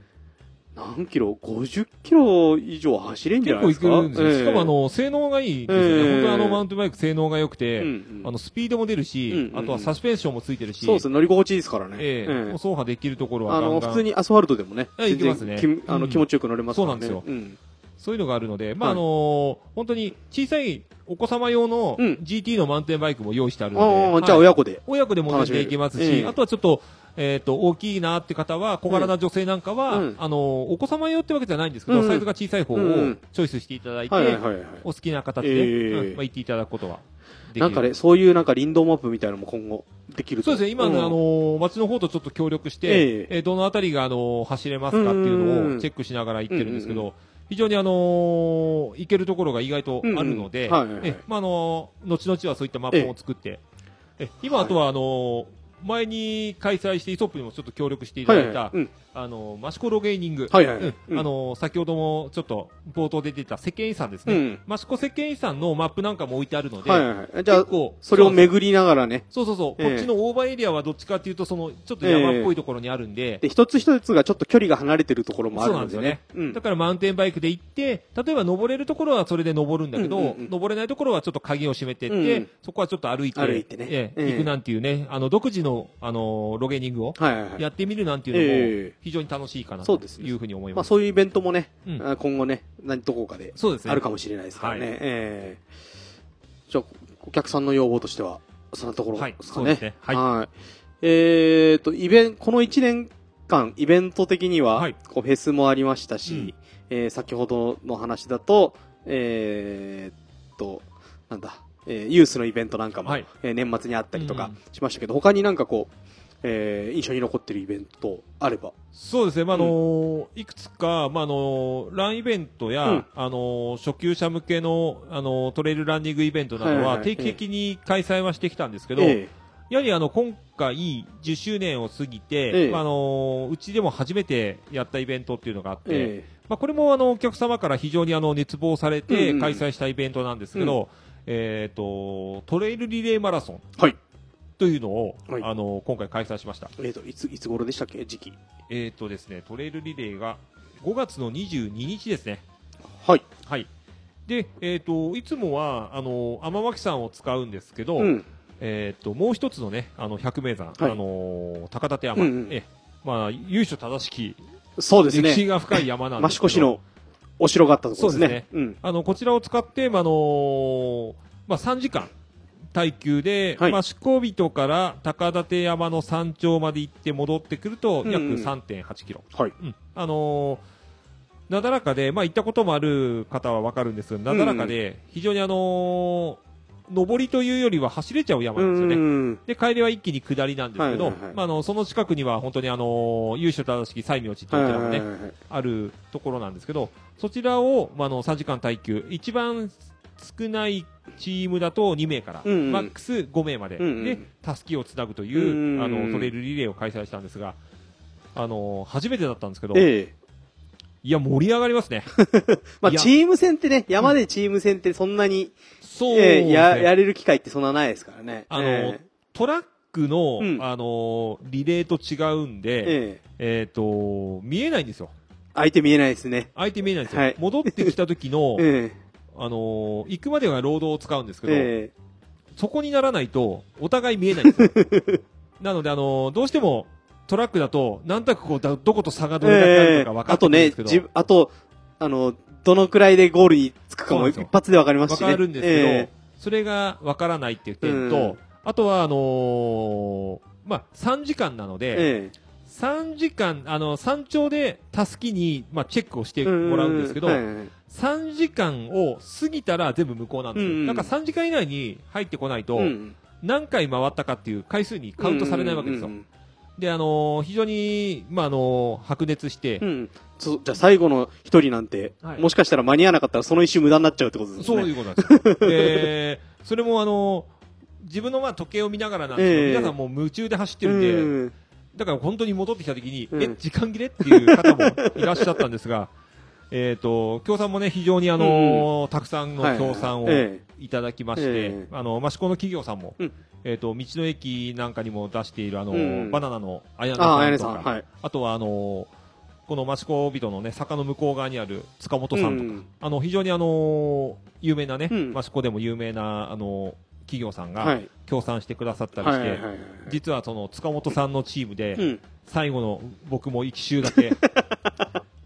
何キロごじゅっキロ以上走れんじゃないですか。結構いけるんですよ、えー、しかもあの性能がいいですね、えー、本当あのマウンテンバイク性能が良くて、うんうん、あのスピードも出るし、うんうんうん、あとはサスペンションもついてるし、そうですね、乗り心地いいですからね、えーえー、もう走破できるところはガンガンあの普通にアスファルトでもね、いけますね、あの気持ちよく乗れますからね、うん、そうなんですよ、うん、そういうのがあるので、まああのーはい、本当に小さいお子様用の ジーティー のマウンテンバイクも用意してあるので、うん、はい、じゃあ親子で親子で持っていけますし、えー、あとはちょっとえー、と大きいなって方は小柄な女性なんかは、うん、あのお子様用ってわけじゃないんですけど、うん、サイズが小さい方をチョイスしていただいて、うんはいはいはい、お好きな形で、えーうんまあ、行っていただくことはできる。なんかね、そういうなんか林道マップみたいなのも今後できると。そうですね、今の、うん、あの町の方とちょっと協力して、えーえー、どのあたりがあの走れますかっていうのをチェックしながら行ってるんですけど、うんうんうん、非常にあのー、行けるところが意外とあるので、後々はそういったマップを作って、えー、今あとはあのーはい前に開催してイソップにもちょっと協力していただいた、はいはいうん、あのマシコロゲーニング、はいはいはいうん、あの先ほどもちょっと冒頭で出た石鹸遺産ですね、うん、マシコ石鹸遺産のマップなんかも置いてあるので、はいはいはい、じゃあ結構それを巡りながらね、そうそうそう、えー、こっちのオーバーエリアはどっちかというとそのちょっと山っぽいところにあるんで、えー、で一つ一つがちょっと距離が離れてるところもあるので ね, そうなんですよね、うん、だからマウンテンバイクで行って例えば登れるところはそれで登るんだけど、うんうんうん、登れないところはちょっと鍵を閉めてって、うん、そこはちょっと歩いて歩いてね、えー、行くなんていうね、あの独自のあのロゲーニングをやってみるなんていうのも非常に楽しいかなというふうに思います。まあ、そういうイベントもね、うん、今後ね何どこかであるかもしれないですからね。ねはいえー、じゃあお客さんの要望としてはそんなところですかね。はい、そうですねはいはい、えーと、イベンこのいちねんかんイベント的には、はい、こうフェスもありましたし、うんえー、先ほどの話だと、えー、となんだ、えー、ユースのイベントなんかも、はいえー、年末にあったりとかしましたけど、うん、他になんかこう、えー、印象に残ってるイベントあれば。そうですね、まああのーうん、いくつか、まああのー、ランイベントや、うんあのー、初級者向けの、あのー、トレイルランニングイベントなどは定期的に開催はしてきたんですけど、えー、やはりあの今回じゅっしゅうねんを過ぎて、えーまああのー、うちでも初めてやったイベントっていうのがあって、えーまあ、これもあのお客様から非常にあの熱望されて開催したイベントなんですけど、うんうんえー、とトレイルリレーマラソン、はいというのを、はい、あの今回開催しました。えーと、いつ、いつ頃でしたっけ時期？えーとですね、トレイルリレーがごがつのにじゅうににちですね。はい。はい。で、えーと、いつもはあの天巻さんを使うんですけど、うん、えーと、もう一つのね、あの百名山、はい、あの高立山、うんうんえまあ、由緒正しき、そうですね、歴史が深い山なんですけど、益子市のお城があったところですね。そうですね、うん、あのこちらを使って、まあのーまあ、さんじかん、耐久で、はいまあ、益子人から高立山の山頂まで行って戻ってくると約 さんてんはちキロ、はいうんあのー、なだらかで、まあ、行ったこともある方は分かるんですが、なだらかで非常に、あのー、上りというよりは走れちゃう山なんですよね、うん、で帰りは一気に下りなんですけど、はいはいはいまあ、あのその近くには本当に、あのー、由緒正しき西明寺という寺も、ねはいはいはい、あるところなんですけど、そちらを、まあ、あのさんじかん耐久、一番少ないチームだとにめいから、うんうん、マックスごめいまで、うんうん、でたすきをつなぐという、うんうん、あのトレイルリレーを開催したんですが、あのー、初めてだったんですけど、ええ、いや盛り上がりますね、まあ、チーム戦ってね、山でチーム戦ってそんなに、うんえー、や, やれる機会ってそんなないですからね、あのーえー、トラックの、うんあのー、リレーと違うんで、えええー、と見えないんですよ、相手見えないですね、相手見えないんですよ、はい、戻ってきた時の、ええあのー、行くまではロードを使うんですけど、えー、そこにならないとお互い見えないんですよなので、あのー、どうしてもトラックだと何となくこうだどこと差がどれだけあるのか分かってるんですけど、えー、あとね、あと、あのー、どのくらいでゴールにつくかも一発で分かりますしね、分かるんですけど、えー、それが分からないっていう点と、うん、あとはあのーまあ、さんじかんなので、えーさんじかん、あの山頂でたすきに、まあ、チェックをしてもらうんですけど、はいはいはい、さんじかんを過ぎたら全部無効なんですよ、うんうん、なんかさんじかん以内に入ってこないと、うん、何回回ったかっていう回数にカウントされないわけですよ、うんうんうん、で、あのー、非常に、まああのー、白熱して、うん、そじゃあ最後のひとりなんて、はい、もしかしたら間に合わなかったらその一瞬無駄になっちゃうってことですね。そういうことなんですよでそれも、あのー、自分のまあ時計を見ながらなんですけど、えー、皆さんもう夢中で走ってるんで、うんうん、だから本当に戻ってきたときに、うん、え時間切れっていう方もいらっしゃったんですがえーと協賛もね非常に、あのーうん、たくさんの協賛をいただきまして、はいはいはい、あの益子の企業さんも、うんえーと道の駅なんかにも出している、あのーうん、バナナの綾菜さんとか あ, あ,、はい、あとはあのー、この益子人の、ね、坂の向こう側にある塚本さんとか、うん、あの非常に、あのー、有名なね、うん、益子でも有名な、あのー企業さんが協賛してくださったりして、はいはいはいはい、実はその塚本さんのチームで、うん、最後の僕もいっ周だけ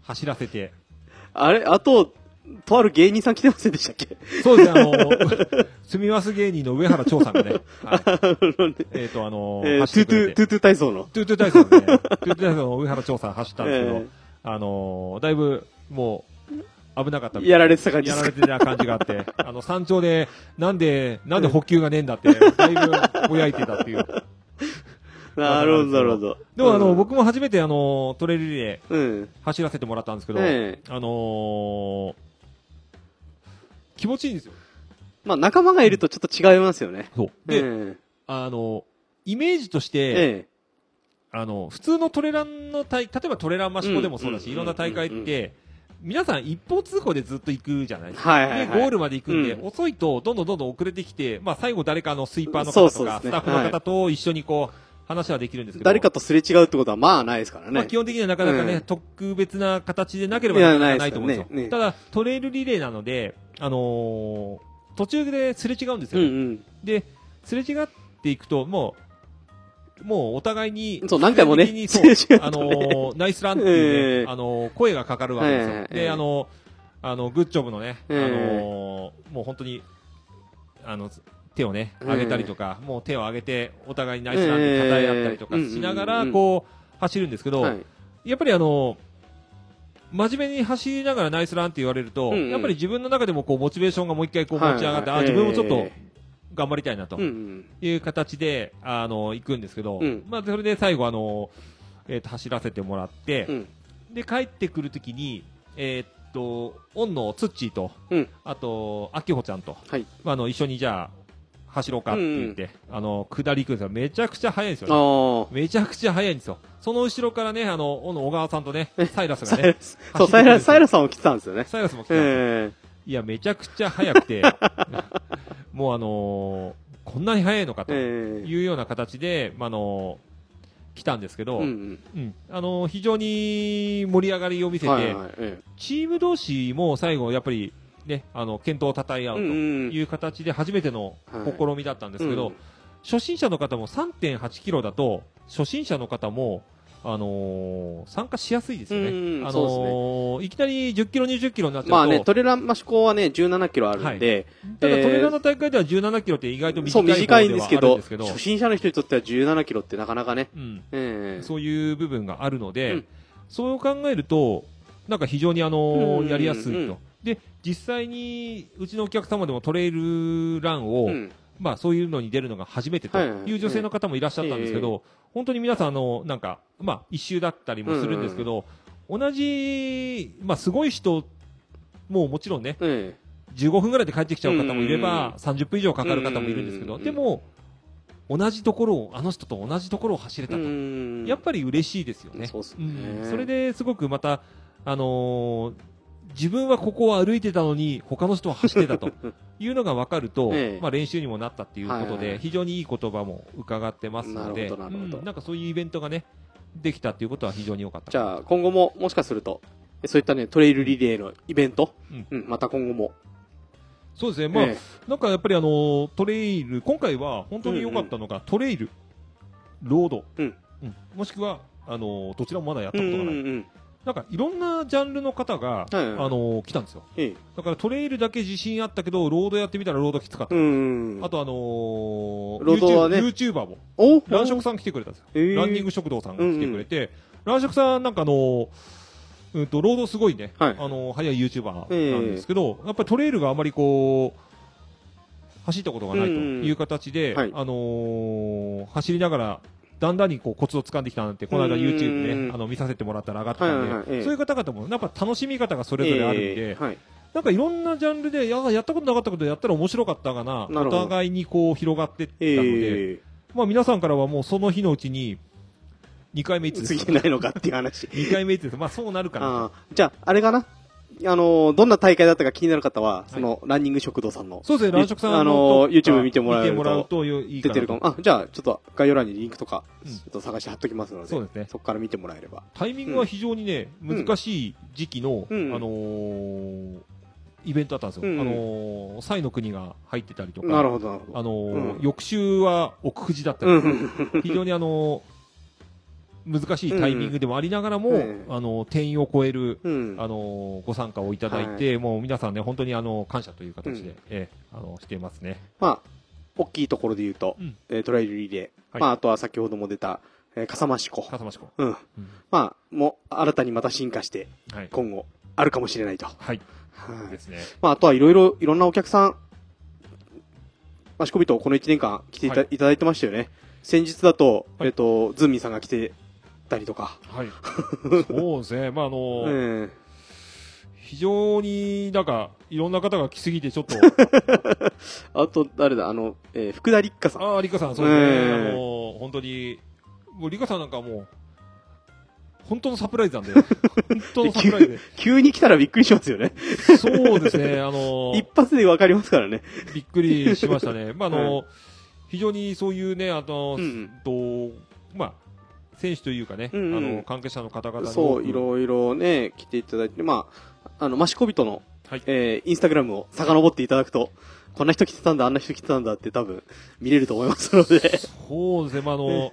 走らせてあれ、あととある芸人さん来てませんでしたっけ？そうですね、あのすみます芸人の上原長さんがね、はい、えっとあのーえー、走ってくれてトゥートゥー体操のトゥートゥー体操のねトゥートゥー体操の上原長さん走ったんですけど、えー、あのー、だいぶもう危なかった。やられてた感じ。やられてた感じがあって、あの山頂でなんでなんで補給がねえんだってだいぶぼやいてたっていう。なるほどなるほど。でも、あの、うん、僕も初めて、あのトレイルリレー走らせてもらったんですけど、うん、あのー、気持ちいいんですよ。まあ仲間がいるとちょっと違いますよね。そう。で、うん、あのイメージとして。ええ、あの普通のトレランの大例えばトレラン益子でもそうだし、うん、いろんな大会って。うんうんうん、皆さん一方通行でずっと行くじゃないですか、はいはいはい、でゴールまで行くんで、うん、遅いとどんどんどんどん遅れてきて、まあ、最後誰かのスイーパーの方とか、ね、スタッフの方と一緒にこう、はい、話はできるんですけど、誰かとすれ違うってことはまあないですからね、まあ、基本的にはなかなかね、うん、特別な形でなければならないと思うんですよ、いや、ないですよね、ね、ただトレイルリレーなので、あのー、途中ですれ違うんですよね、うんうん、ですれ違っていくともうもうお互いにそう何回もね、そうあのー、ナイスランっていう、ねえー、あのー、声がかかるわけですよ、えー、で、あのー、あのグッジョブのね、えー、あのー、もう本当にあの手をね上げたりとか、えー、もう手を上げてお互いにナイスランで叩い合ったりとかしながらこう走るんですけど、はい、やっぱりあの真面目に走りながらナイスランって言われると、うんうん、やっぱり自分の中でもこうモチベーションがもう一回こう持ち上がって、はいはい、あ自分もちょっと、えー頑張りたいなという形で、うんうん、あの行くんですけど、うんまあ、それで最後あの、えー、と走らせてもらって、うん、で帰ってくるときに、えー、とオンのツッチーと、うん、あとアキホちゃんと、はいまあ、あの一緒にじゃあ走ろうかって言って、うんうん、あの下り行くんですよ。めちゃくちゃ速いんですよ、ね、めちゃくちゃ速いんですよ。その後ろからねあのオンの小川さんとねサイラスがねそうサイラスさんも来てたんですよね。サイラスも来てたんですよ、えー、いやめちゃくちゃ速くてもうあのー、こんなに早いのかというような形で、えーまあのー、来たんですけど、うんうんうんあのー、非常に盛り上がりを見せて、はいはいえー、チーム同士も最後やっぱり、ね、あの健闘をたたえ合うという形で初めての試みだったんですけど、はいうん、初心者の方も さんてんはちキロ だと初心者の方も、あのー、参加しやすいですよね、うんあのー、ねいきなりじゅっキロにじゅっキロになっちゃうと、まあね、トレランマシコはねじゅうななキロあるんで、はい、ただトレランの大会ではじゅうななキロって意外と短い、短いんですけど初心者の人にとってはじゅうななキロってなかなかね、うんえー、そういう部分があるので、うん、そう考えるとなんか非常に、あのー、やりやすいと、うんうんうん、で実際にうちのお客様でもトレイルランを、うんまあ、そういうのに出るのが初めてという女性の方もいらっしゃったんですけど、はいはいえー、本当に皆さんあのなんか、まあ、一周だったりもするんですけど、うんうん、同じ、まあ、すごい人ももちろんね、えー、じゅうごふんぐらいで帰ってきちゃう方もいれば、うんうん、さんじゅっぷん以上かかる方もいるんですけど、うんうん、でも同じところをあの人と同じところを走れたと、うん、やっぱり嬉しいですよね。 そうですね、うん、それですごくまた、あのー、自分はここを歩いてたのに他の人は走ってたというのが分かると、ええまあ、練習にもなったということで、はいはい、非常にいい言葉も伺ってますので、うん、なんかそういうイベントが、ね、できたということは非常に良かった。じゃあ今後ももしかするとそういった、ね、トレイルリレーのイベント、うんうん、また今後もそうですね、まあええ、なんかやっぱりあのトレイル今回は本当に良かったのが、うんうん、トレイルロード、うんうん、もしくはあのどちらもまだやったことがない、うんうんうんなんかいろんなジャンルの方が、はいはいはいあのー、来たんですよ、ええ、だからトレイルだけ自信あったけどロードやってみたらロードきつかった、うんうん、あとあのー、ロードはね YouTuber もランショクさん来てくれたんですよ、えー、ランニング食堂さんが来てくれて、うんうん、ランショクさんなんかあのーうん、とロードすごいね、はいあのー、速い YouTuber なんですけど、えー、やっぱりトレイルがあまりこう走ったことがないという形で、うんはいあのー、走りながらだんだんにこうコツを掴んできたなんてこの間 YouTube で、ね、あの見させてもらったら上がってたんで、はいはいはい、そういう方々もやっぱ楽しみ方がそれぞれあるんで、えーはい、なんかいろんなジャンルで や, やったことなかったことやったら面白かったか な, なお互いにこう広がっていったので、えーまあ、皆さんからはもうその日のうちににかいめいつですか、ね、ないのかっていう話にかいめいつです、まあ、そうなるかな。あじゃああれかなあのー、どんな大会だったか気になる方は、はい、そのランニング食堂さんのそうですねラン食さんの、あのー、YouTube 見てもらえると出てるかも。あじゃあちょっと概要欄にリンクとか、うん、ちょっと探して貼っときますので、そうですね、そこから見てもらえれば。タイミングは非常にね、うん、難しい時期の、うんあのー、イベントだったんですよ、うんあのー、サイの国が入ってたりとか、なるほどなるほど、あのーうん、翌週は奥久慈だったりとか、うん、非常にあのー難しいタイミングでもありながらも、うん、あの定員を超える、うん、あのご参加をいただいて、はい、もう皆さんね本当にあの感謝という形で、うんえー、あのしていますね。まあ大きいところで言うと、うんえー、トライルリレー、はいまあ、あとは先ほども出た、えー、笠間志湖、笠間志湖、うんうん、まあもう新たにまた進化して、はい、今後あるかもしれないと、はいはいですね。まああとはいろいろいろんなお客さん益子人このいちねんかん来てい た,、はい、いただいてましたよね。先日だと、はい、えっ、ー、とズーミンさんが来てたりとか、はい、そうですね、まああのーね、非常になんかいろんな方が来すぎてちょっとあと誰だあの、えー、福田立花さん、あ立花さんそうですね、あのー、本当にもう立花さんなんかもう本当のサプライズなんで本当のサプライズで急, 急に来たらびっくりしますよねそうですね、あのー、一発で分かりますからねびっくりしましたね、まああのーはい、非常にそういうねあの、うんうん、とまあ選手というかね、うんうん、あの関係者の方々にそういろいろね来ていただいて、まああの益子人の、はいえー、インスタグラムを遡っていただくとこんな人来てたんだあんな人来てたんだって多分見れると思いますので、そうですね、まああの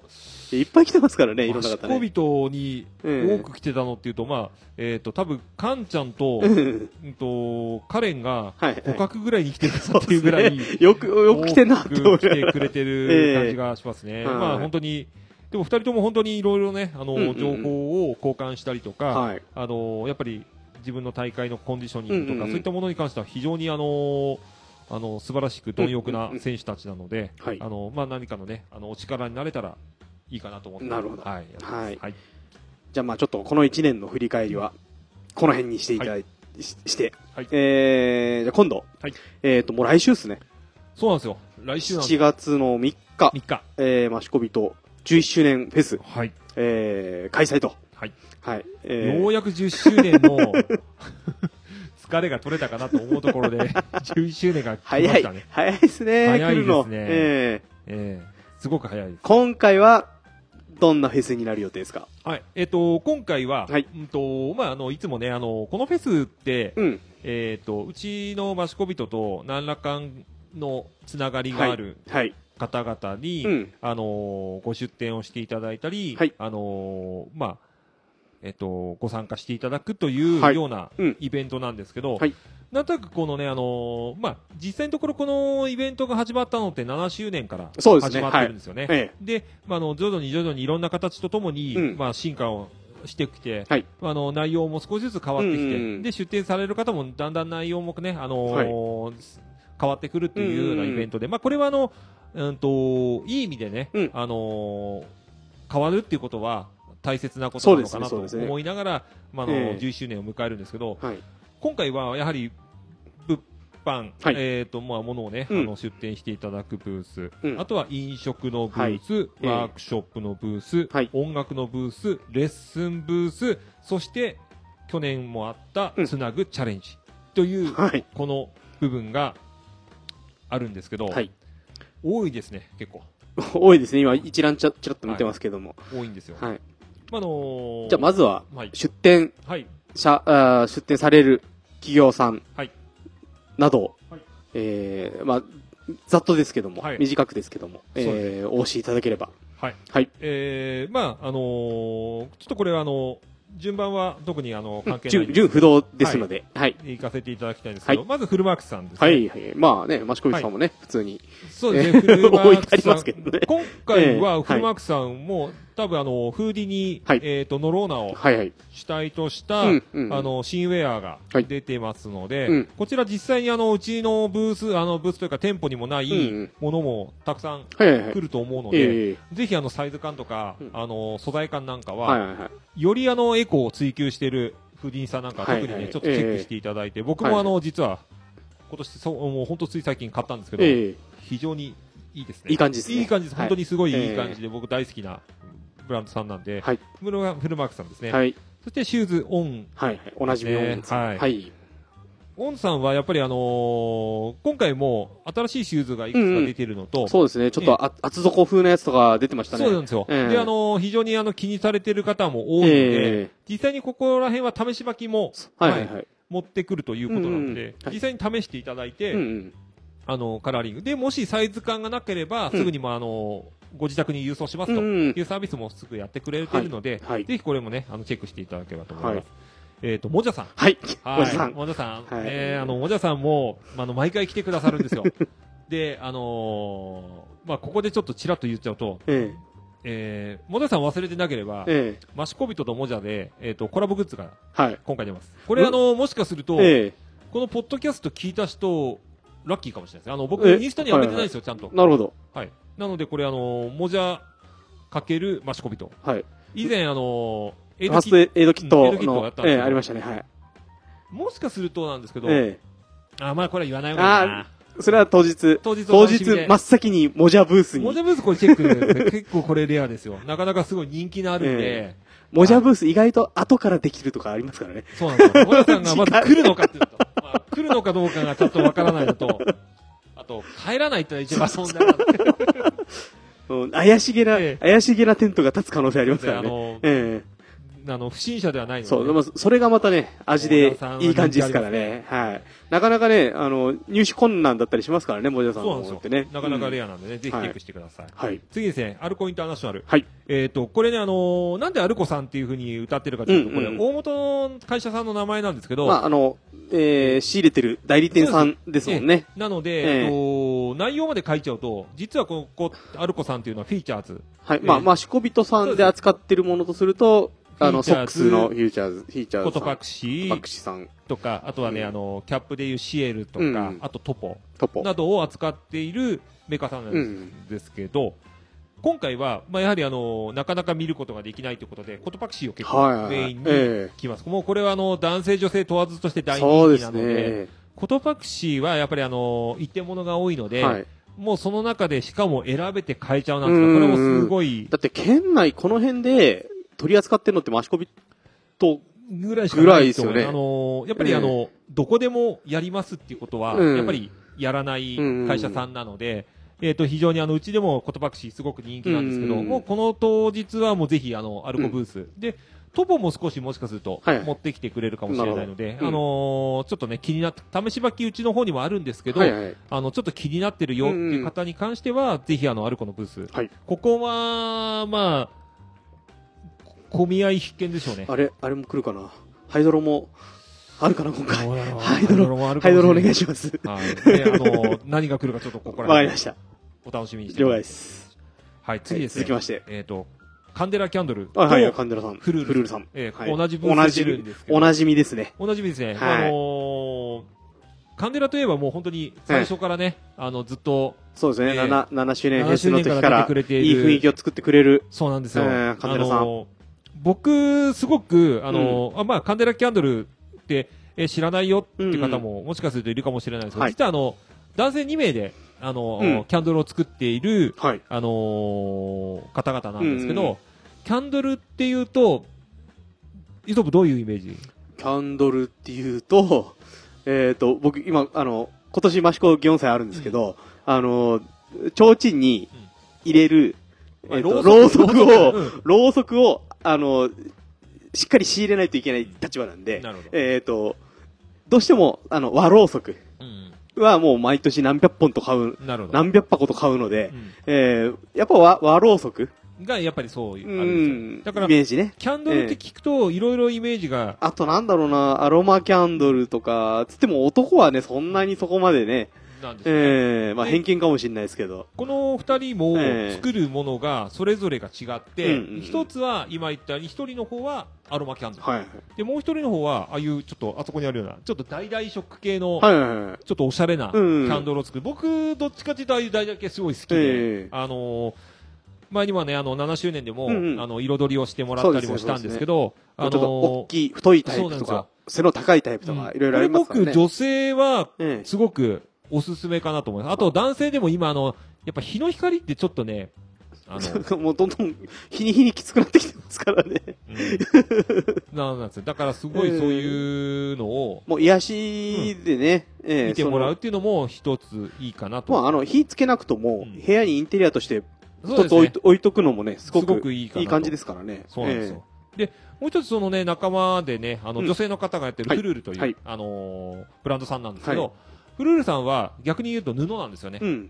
いっぱい来てますからね、いろんな方ね。人々に多く来てたのっていうと、まあ、えっ、ー、と、多分カンちゃんと、うんと、カレンがごかくぐらいに来てるっていうぐらい、はいはい、よく、よく来てんなって来てくれてる感じがしますね。えー、まあ、本当に、でもふたりとも本当にいろいろね、あの、うんうん、情報を交換したりとか、はい、あの、やっぱり自分の大会のコンディショニングとか、うんうん、そういったものに関しては非常にあの、あの素晴らしく貪欲な選手たちなので、あのまあ何かのね、あのお力になれたらいいかなと思って。なるほど、はいはいはい。じゃあまあちょっとこのいちねんの振り返りはこの辺にしていただ、はい、し, して、はいえー、じゃあ今度、はい、えっ、ー、ともう来週ですね。そうなんですよ。来週なんです。しちがつのみっか、みっか、えー、マシコビとじゅういっしゅうねんフェス、はいえー、開催と、はいはいえー、ようやくじゅっしゅうねんの疲れが取れたかなと思うところでじゅういっしゅうねんが来ましたね。早い、早いですね。早いですね。えーえー、すごく早いです。今回はどんなフェスになる予定ですか？はい、えっと今回は、はい、うんとまああのいつもね、あのこのフェスって、うん、えっとうちのマシコ人と何らかのつながりがある方々に、はいはいうん、あのご出展をしていただいたり、はい、あのまあえっと、ご参加していただくというようなイベントなんですけど、はいうんはい、なんとなくこのね、あのーまあ、実際のところこのイベントが始まったのってななしゅうねんから始まってるんですよね。で、ねはいでまあ、あの徐々に徐々にいろんな形とともに、うんまあ、進化をしてきて、はい、あの内容も少しずつ変わってきて、うんうん、で出展される方もだんだん内容もね、あのーはい、変わってくるというようなイベントで、まあ、これはあの、うんといい意味でね、うんあのー、変わるっていうことは大切なことなのかなと思いながら、まあのえー、じゅっしゅうねんを迎えるんですけど、はい、今回はやはり物販、はいえーとまあ、物を、ねうん、あの出店していただくブース、うん、あとは飲食のブース、はい、ワークショップのブース、はい、音楽のブース、レッスンブース、そして去年もあったつなぐチャレンジという、うん、この部分があるんですけど、はい、多いですね。結構多いですね。今一覧ちらっと見てますけども、はい、多いんですよ、はい。まあのー、じゃあまずは出展者、はいはい、出展される企業さんなど、はいえーまあ、ざっとですけども、はい、短くですけども、えー、お教えいただければ、はいはいえー、まああのー、ちょっとこれはあの順番は特にあの関係ない、うん、順不動ですので、はいはい、行かせていただきたいんですけど、はい、まずフルマークスさんですね。はいはい、まあね、マシコビさんもね、はい、普通にそうですね、フルマークスさん置いてありますけどね。今回はフルマークスさんも、はい、多分あのフーディに、はいえー、とノローナを主体とした、はいはいうんうん、あの新ウェアが出てますので、はいうん、こちら実際にあのうちのブースあのブースというか店舗にもないものもたくさん来ると思うので、はいはいはい、ぜひあのサイズ感とか、うん、あの素材感なんかは、はいはいはい、よりあのエコを追求しているフーディさんなんかは特にね、はいはい、ちょっとチェックしていただいて、えー、僕もあの、はい、実は今年そうもう本当つい最近買ったんですけど、えー、非常にいいですね。いい感じですね。いい感じです。本当にすごいいい感じで、はい、僕大好きなブランドさんなんで、はい、フルマークさんですね、はい、そしてシューズオン、はいはい、おなじみオンさん、はいはい、オンさんはやっぱり、あのー、今回も新しいシューズがいくつか出てるのと、うんうん、そうですね、ちょっと、えー、厚底風のやつとか出てましたね。そうなんですよ、えーであのー、非常にあの気にされてる方も多いので、えー、実際にここら辺は試し履きも、はいはいはい、持ってくるということなので、うんうん、実際に試していただいて、はいうん、あのカラーリングでもしサイズ感がなければ、うん、すぐにもあのーご自宅に郵送しますというサービスもすぐやってくれているので、はいはい、ぜひこれもねあのチェックしていただければと思います。はい、えっ、ー、ともじゃさん、はい、はい、もじゃさん、もじゃさん、はい、えー、あのもじゃさんも、まあの毎回来てくださるんですよ。で、あのー、まあここでちょっとちらっと言っちゃうと、えーえー、もじゃさん忘れてなければ、えー、マシコビトともじゃでえっ、ー、とコラボグッズが今回出ます。はい、これあのもしかすると、えー、このポッドキャスト聞いた人ラッキーかもしれないです。あの僕インスタに上げてないですよ、はいはい、ちゃんと。なるほど。はい。なのでこれあのもじゃかけるマシコビト、はい、以前あのエイドキットのやったんですけど、えー、ありましたね、はい、もしかするとなんですけど、えー、あまだこれは言わないわけだな。それは当日当日当日真っ先にもじゃブースにもじゃブースこれチェックです、ね、結構これレアですよ。なかなかすごい人気のあるんで、えー、もじゃブース意外と後からできるとかありますからね。そうなんですよ。もじゃさんがまず来るのかっていうと、まあ、来るのかどうかがちょっとわからないのとあと帰らないってのは一番問題なんで怪しげな、ええ、怪しげなテントが立つ可能性ありますからね。あの、ええ、あの不審者ではないので、そうでもそれがまたね味でいい感じですからね、はい、なかなかねあの入手困難だったりしますからね、モジャさんの方ってね、なかなかレアなんでね、うん、ぜひチェックしてください、はいはい、次ですねアルコインターナショナル、はい、えーとこれねあのー、なんでアルコさんっていう風に歌ってるかというと、うんうん、これ大元の会社さんの名前なんですけど、まああのえー、仕入れてる代理店さんですもんね、えー、なので、えー、と内容まで書いちゃうと実はここアルコさんっていうのはフィーチャーズ、はい、えー、まあまあ仕込人さんで扱ってるものとするとあのソックスのフィーチャーズ、フィーチャーズさん、コトパクシー、パクシさんとか、あとはね、うん、あのキャップでいうシエルとか、うん、あとトポ、トポなどを扱っているメーカーさんなんですけど、うん、今回は、まあ、やはりあのなかなか見ることができないということでコトパクシーを結構メインに来ます、はいはい、もうこれはあの男性女性問わずとして大人気なの で, で、ね、コトパクシーはやっぱりあの一点物が多いので、はい、もうその中でしかも選べて買えちゃうなんてこれもすごい、だって県内この辺で取り扱ってるのってマシコビとぐらいしかないですよね。あのやっぱりあの、えー、どこでもやりますっていうことは、うん、やっぱりやらない会社さんなので、えっ、ー、と非常にあのうちでもコトパクシーすごく人気なんですけど、うんうん、もうこの当日はもうぜひあのアルコブース、うん、でトポも少しもしかすると持ってきてくれるかもしれないので、はいはい、あのーうん、ちょっとね気になって試し履きうちの方にもあるんですけど、はいはい、あのちょっと気になってるよっていう方に関しては、うんうん、ぜひあのアルコのブース、はい、ここはまあ混み合い必見でしょうね。あれあれも来るかな。ハイドロもあるかな今回。ハイドロもあるかもしれない。ハイドロお願いします。はい。で、あの何が来るかちょっとここから。わかりました。お楽しみにして。了解です。はい、次ですね。続きまして、えっ、ー、とカンデラキャンドルと、はいはい、カンデラさん、フルー ル, フルールさん、えーはい、同じブースで出るんですけど。おなじみですね。おなじみですね。はい、あのー、カンデラといえばもう本当に最初からね、はい、あのずっと。そうですね、えー、7, 7周年フェスの時からいい雰囲気を作ってくれる。そうなんですよ。えー、カンデラさん。あのー僕すごくあの、うん、あまあカンデラキャンドルってえ知らないよって方も、うんうん、もしかするといるかもしれないですけど、はい、実はあの男性に名であの、うん、キャンドルを作っている、はい、あのー、方々なんですけど、うんうん、キャンドルっていうとイソブどういうイメージ？キャンドルっていうとえっ、ー、と僕今あの今年益子よんさいあるんですけど、うん、あの提灯に入れる、うん、えー、とろうそくをろうそくをあのしっかり仕入れないといけない立場なんで、うん、なるほど、えー、とどうしてもあの和ろうそくはもう毎年何百本と買う、何百箱と買うので、うん、えー、やっぱ 和, 和ろうそくがやっぱりそういうあるんですよ。だからイメージね、キャンドルって聞くといろいろイメージが、えー、あとなんだろうな、アロマキャンドルとかつっても男はねそんなにそこまでね、なんですね、えー、まあ偏見かもしれないですけど、このふたりも作るものがそれぞれが違って、えー、一つは今言ったように一人の方はアロマキャンドル、はいはい、でもう一人の方はああいうちょっとあそこにあるようなちょっとダイダイ色系の、はいはいはい、ちょっとおしゃれなキャンドルを作る、うんうん、僕どっちかというとああいうダイダイ系すごい好きで、えー、あのー、前にはねあのななしゅうねんでも、うんうん、あの彩りをしてもらったりもしたんですけど、あのー、ちょっと大きい太いタイプとか背の高いタイプとかいろいろありますからね、うん、これ僕女性はすごく、えーおすすめかなと思います。あと男性でも今あのやっぱ日の光ってちょっとね、あのもうどんどん日に日にきつくなってきてますからね、うん、なんなんですよ。だからすごいそういうのを、えー、もう癒しでね、うん、えー、見てもらうっていうのも一ついいかなと。まああの火つけなくとも部屋にインテリアとして一つ置い、うん、置いとくのもねすごく、すごくいいかな、いい感じですからね。そうなんですよ。えー、でもう一つそのね仲間でねあの女性の方がやってるフルールという、うん、はい、あのー、ブランドさんなんですけど。はい、フルールさんは逆に言うと布なんですよね、うん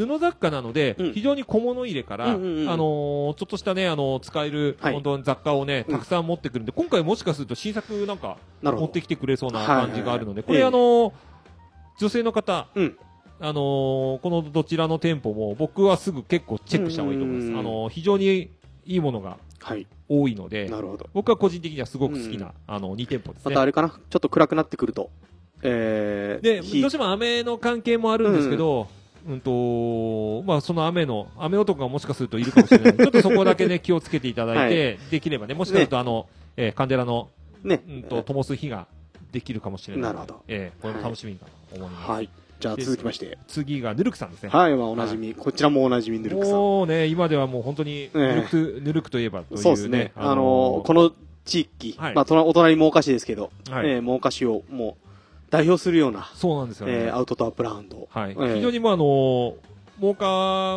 うん、布雑貨なので、うん、非常に小物入れから、うんうんうん、あのー、ちょっとしたね、あのー、使える、はい、本当に雑貨をねたくさん持ってくるんで、うん、今回もしかすると新作なんか持ってきてくれそうな感じがあるので、はいはいはい、これ、えー、あのー、女性の方、うん、あのー、このどちらの店舗も僕はすぐ結構チェックした方がいいと思います、うんうん、あのー、非常にいいものが多いので、はい、なるほど、僕は個人的にはすごく好きな、うん、あのー、に店舗ですね。またあれかな、ちょっと暗くなってくると、えー、でどうしても雨の関係もあるんですけど、うん、うんとまあ、その雨の雨男がもしかするといるかもしれないちょっとそこだけ、ね、気をつけていただいて、はい、できればね、もしかすると、ね、あの、えー、カンデラの、ね、うんと灯す日ができるかもしれないので、えー、これも楽しみかと思います、はいはい。じゃあ続きまして次がヌルクさんですね。はい、まあ、おなじみ、はい、こちらもおなじみヌルクさんもう、ね、今ではもう本当にヌルク、えー、ヌルクといえばという、ね、そうですね、あのーあのー、この地域、はい、まあ、お隣真岡市ですけど、はい、えー、真岡市をもう代表するような、そうなんですよね、えー、アウトドアブランド、はい、えー、非常にもうあのー、モーカ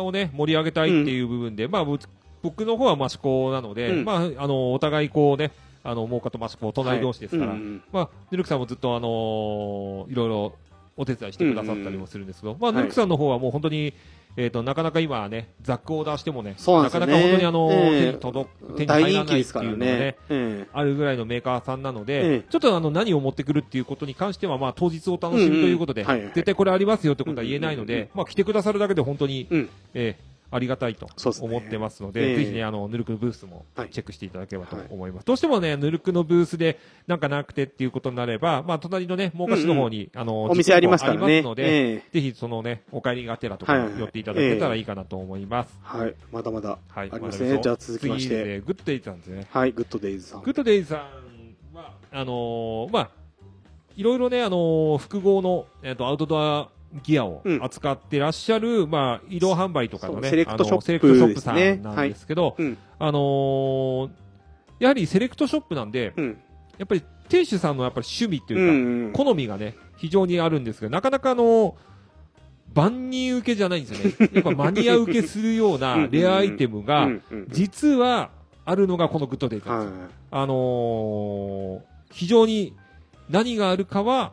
ーをね盛り上げたいっていう部分で、うん、まあ僕の方は益子なので、うん、まああのー、お互いこうねあの、もうかと益子隣同士ですから、はい、うんうん、まあ、ぬるくさんもずっと、あのー、いろいろお手伝いしてくださったりもするんですけど、うんうん、まあ、ぬるくさんの方はもう本当に、えー、となかなか今ねザックオーダーしても ね, な, ねなかなか本当にあの、えー、届手に入らないっていうのが ね, ね、えー、あるぐらいのメーカーさんなので、えー、ちょっとあの何を持ってくるっていうことに関しては、まあ、当日を楽しむということで、うんうん、はいはい、絶対これありますよってことは言えないので、うんうんうん、まあ、来てくださるだけで本当に、うん、えー、ありがたいと思ってますの で, で、ね、えー、ぜひねあのヌルクのブースもチェックしていただければと思います、はいはい、どうしてもねヌルクのブースでなんかなくてっていうことになれば、まあ、隣のね真岡市の方に、うんうん、あのお店ありますからね、えー、ぜひそのねお帰りがてらとか寄っていただけたらいいかなと思います。はい、まだまだありますね。はい、じゃあ続きまして、ね、グッドデイズさんですね。はい、グッドデイズさん。グッドデイズさんはあのー、まあいろいろねあのー、複合の、えー、とアウトドアギアを扱ってらっしゃる、うん、まあ移動販売とかのねセレクトショップさんなんですけど、はい、うん、あのー、やはりセレクトショップなんで、うん、やっぱり店主さんのやっぱり趣味というか、うんうん、好みがね非常にあるんですけど、なかなかあのー万人受けじゃないんですよね。やっぱマニア受けするようなレアアイテムが実はあるのがこのグッドデイズなんですよ。あのー、非常に何があるかは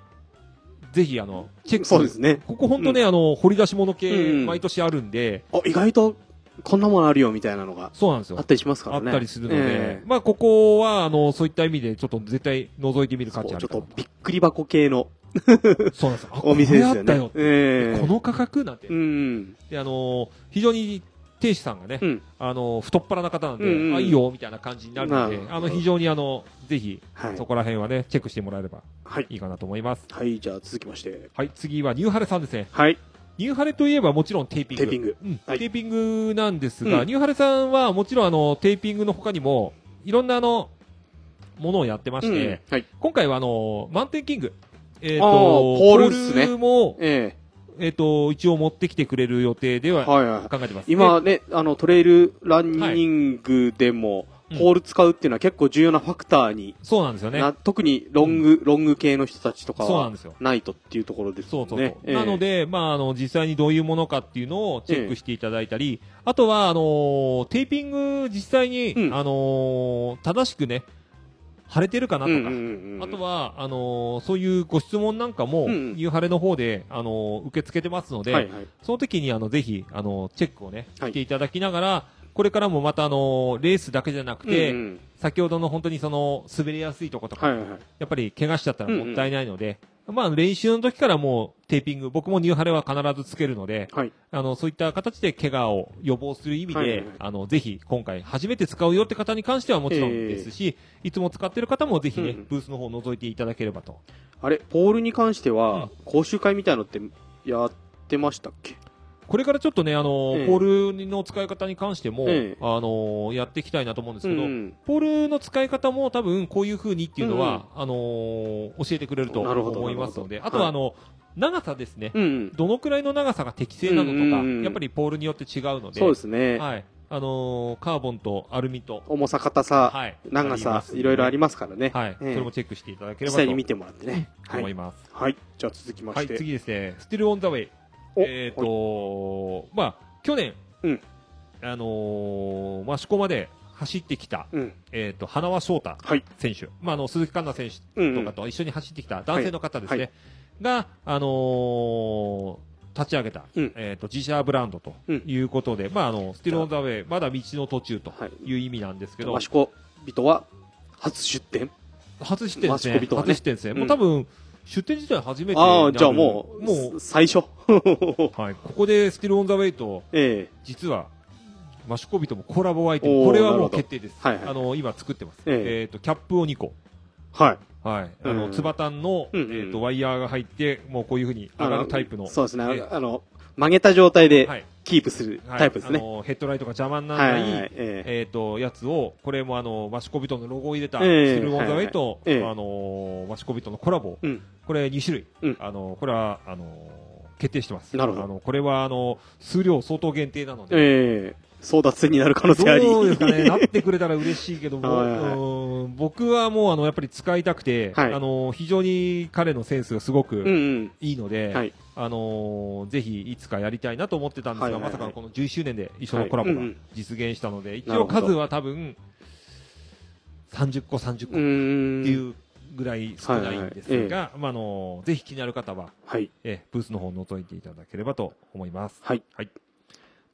ぜひあのチェックする。そうですね。ここ本当ね、うん、あの掘り出し物系毎年あるんで、うんうん、あ、意外とこんなものあるよみたいなのがそうなんですよ。あったりしますからね。あったりするので、えー、まあここはあのそういった意味でちょっと絶対覗いてみる価値あるかな。ちょっとびっくり箱系の。そうなんです。あ、お店ですよね。これあったよ、えー、この価格なんて、うん、であのー、非常に店主さんがね、うん、あのー、太っ腹な方なんで、うんうん、あいいよみたいな感じになるので、まあ、あの非常にあのぜひ、はい、そこら辺はねチェックしてもらえればいいかなと思います。はい、はい、じゃあ続きまして、はい、次はニューハレさんですね。はい、ニューハレといえばもちろんテーピング、テーピング、うん、はい、テーピングなんですが、うん、ニューハレさんはもちろんあのテーピングの他にもいろんなあのものをやってまして、うん、はい、今回はあのマウンテンキング、えー、とーポールですね。ポールも、えーえー、と一応持ってきてくれる予定では考えてます、はいはい、今ねあのトレイルランニングでも、はい、ポール使うっていうのは結構重要なファクターに、うん、そうなんですよね。特にロング、うん、ロング系の人たちとかはないとっていうところですね。そうそうそう、えー、なので、まあ、あの実際にどういうものかっていうのをチェックしていただいたり、えー、あとはあのー、テーピング実際に、うん、あのー、正しくね晴れてるかなとか、うんうんうん、あとはあのー、そういうご質問なんかも、うん、ニューハレの方で、あのー、受け付けてますので、はいはい、その時にあのぜひ、あのー、チェックをねしていただきながら、はい、これからもまた、あのー、レースだけじゃなくて、うんうん、先ほどの本当にその滑りやすいとことか、はいはい、やっぱり怪我しちゃったらもったいないので、うんうん、まあ、練習の時からもうテーピング僕もニューハレは必ずつけるので、はい、あのそういった形で怪我を予防する意味で、はいはい、あのぜひ今回初めて使うよって方に関してはもちろんですし、えー、いつも使ってる方もぜひね、うんうん、ブースの方を覗いていただければと。あれポールに関しては、うん、講習会みたいのってやってましたっけ？これからちょっとね、あのーえー、ポールの使い方に関しても、えーあのー、やっていきたいなと思うんですけど、うん、ポールの使い方も多分こういう風にっていうのは、うん、あのー、教えてくれると思いますので、あとはあの、はい、長さですね、うん、どのくらいの長さが適正なのとか、うんうん、やっぱりポールによって違うので、そうですね、はい、あのー、カーボンとアルミと重さ硬さ、はい、長さ、ね、いろいろありますからね、はい、えー、それもチェックしていただければと実際に見てもらってね思います。はい、はい、じゃあ続きまして、はい、次ですね、スティルオンザウェイ、えーとーまあ、去年、うん、あのー、益子まで走ってきた、うん、えー、と花輪翔太選手、はい、まあ、あの鈴木環奈選手とかと一緒に走ってきた男性の方ですね、はいはい、が、あのー、立ち上げた、うん、えー、と自社ブランドということで、うん、まあ、あのスティルオンザウェイまだ道の途中という意味なんですけど、益子人は初出店初出店ですね。初出店ですね、うん、もう多分出店自体初めて。ああ、じゃあもう、もう、最初。はい。ここで、スティルオンザウェイと、ええ、実は、マシュコビともコラボアイテム、これはもう決定です。はいはい、あの、今作ってます。えっ、ー、と、キャップをにこ。はい。はい。あの、ツバタンの、うんうん、えっ、ー、と、ワイヤーが入って、もうこういう風に上がるタイプの。のそうですね、えー。あの、曲げた状態で、キープするタイプですね。はいはい、あの、ヘッドライトが邪魔にならない、はいはい、えー、えー、と、やつを、これもあの、マシュコビとのロゴを入れた、えー、スティルオンザウェイと、はいはい、あのー、マシュコビとのコラボを、うん、これに種類、うん、あのこれはあの決定してます。なるほど。あのこれはあの数量相当限定なので、えー、争奪戦になる可能性あり。そうですかね。なってくれたら嬉しいけども、はいはい、うん、僕はもうあのやっぱり使いたくて、はい、あの非常に彼のセンスがすごくいいので、うんうん、はい、あのぜひいつかやりたいなと思ってたんですが、はいはいはい、まさかこのじゅっしゅうねんで一緒のコラボが実現したので、はい、うんうん、一応数は多分さんじゅっこさんじゅっこっていうぐらい少ないんですが、まああのぜひ気になる方は、はい、えブースの方を覗いていただければと思います。はい、はい、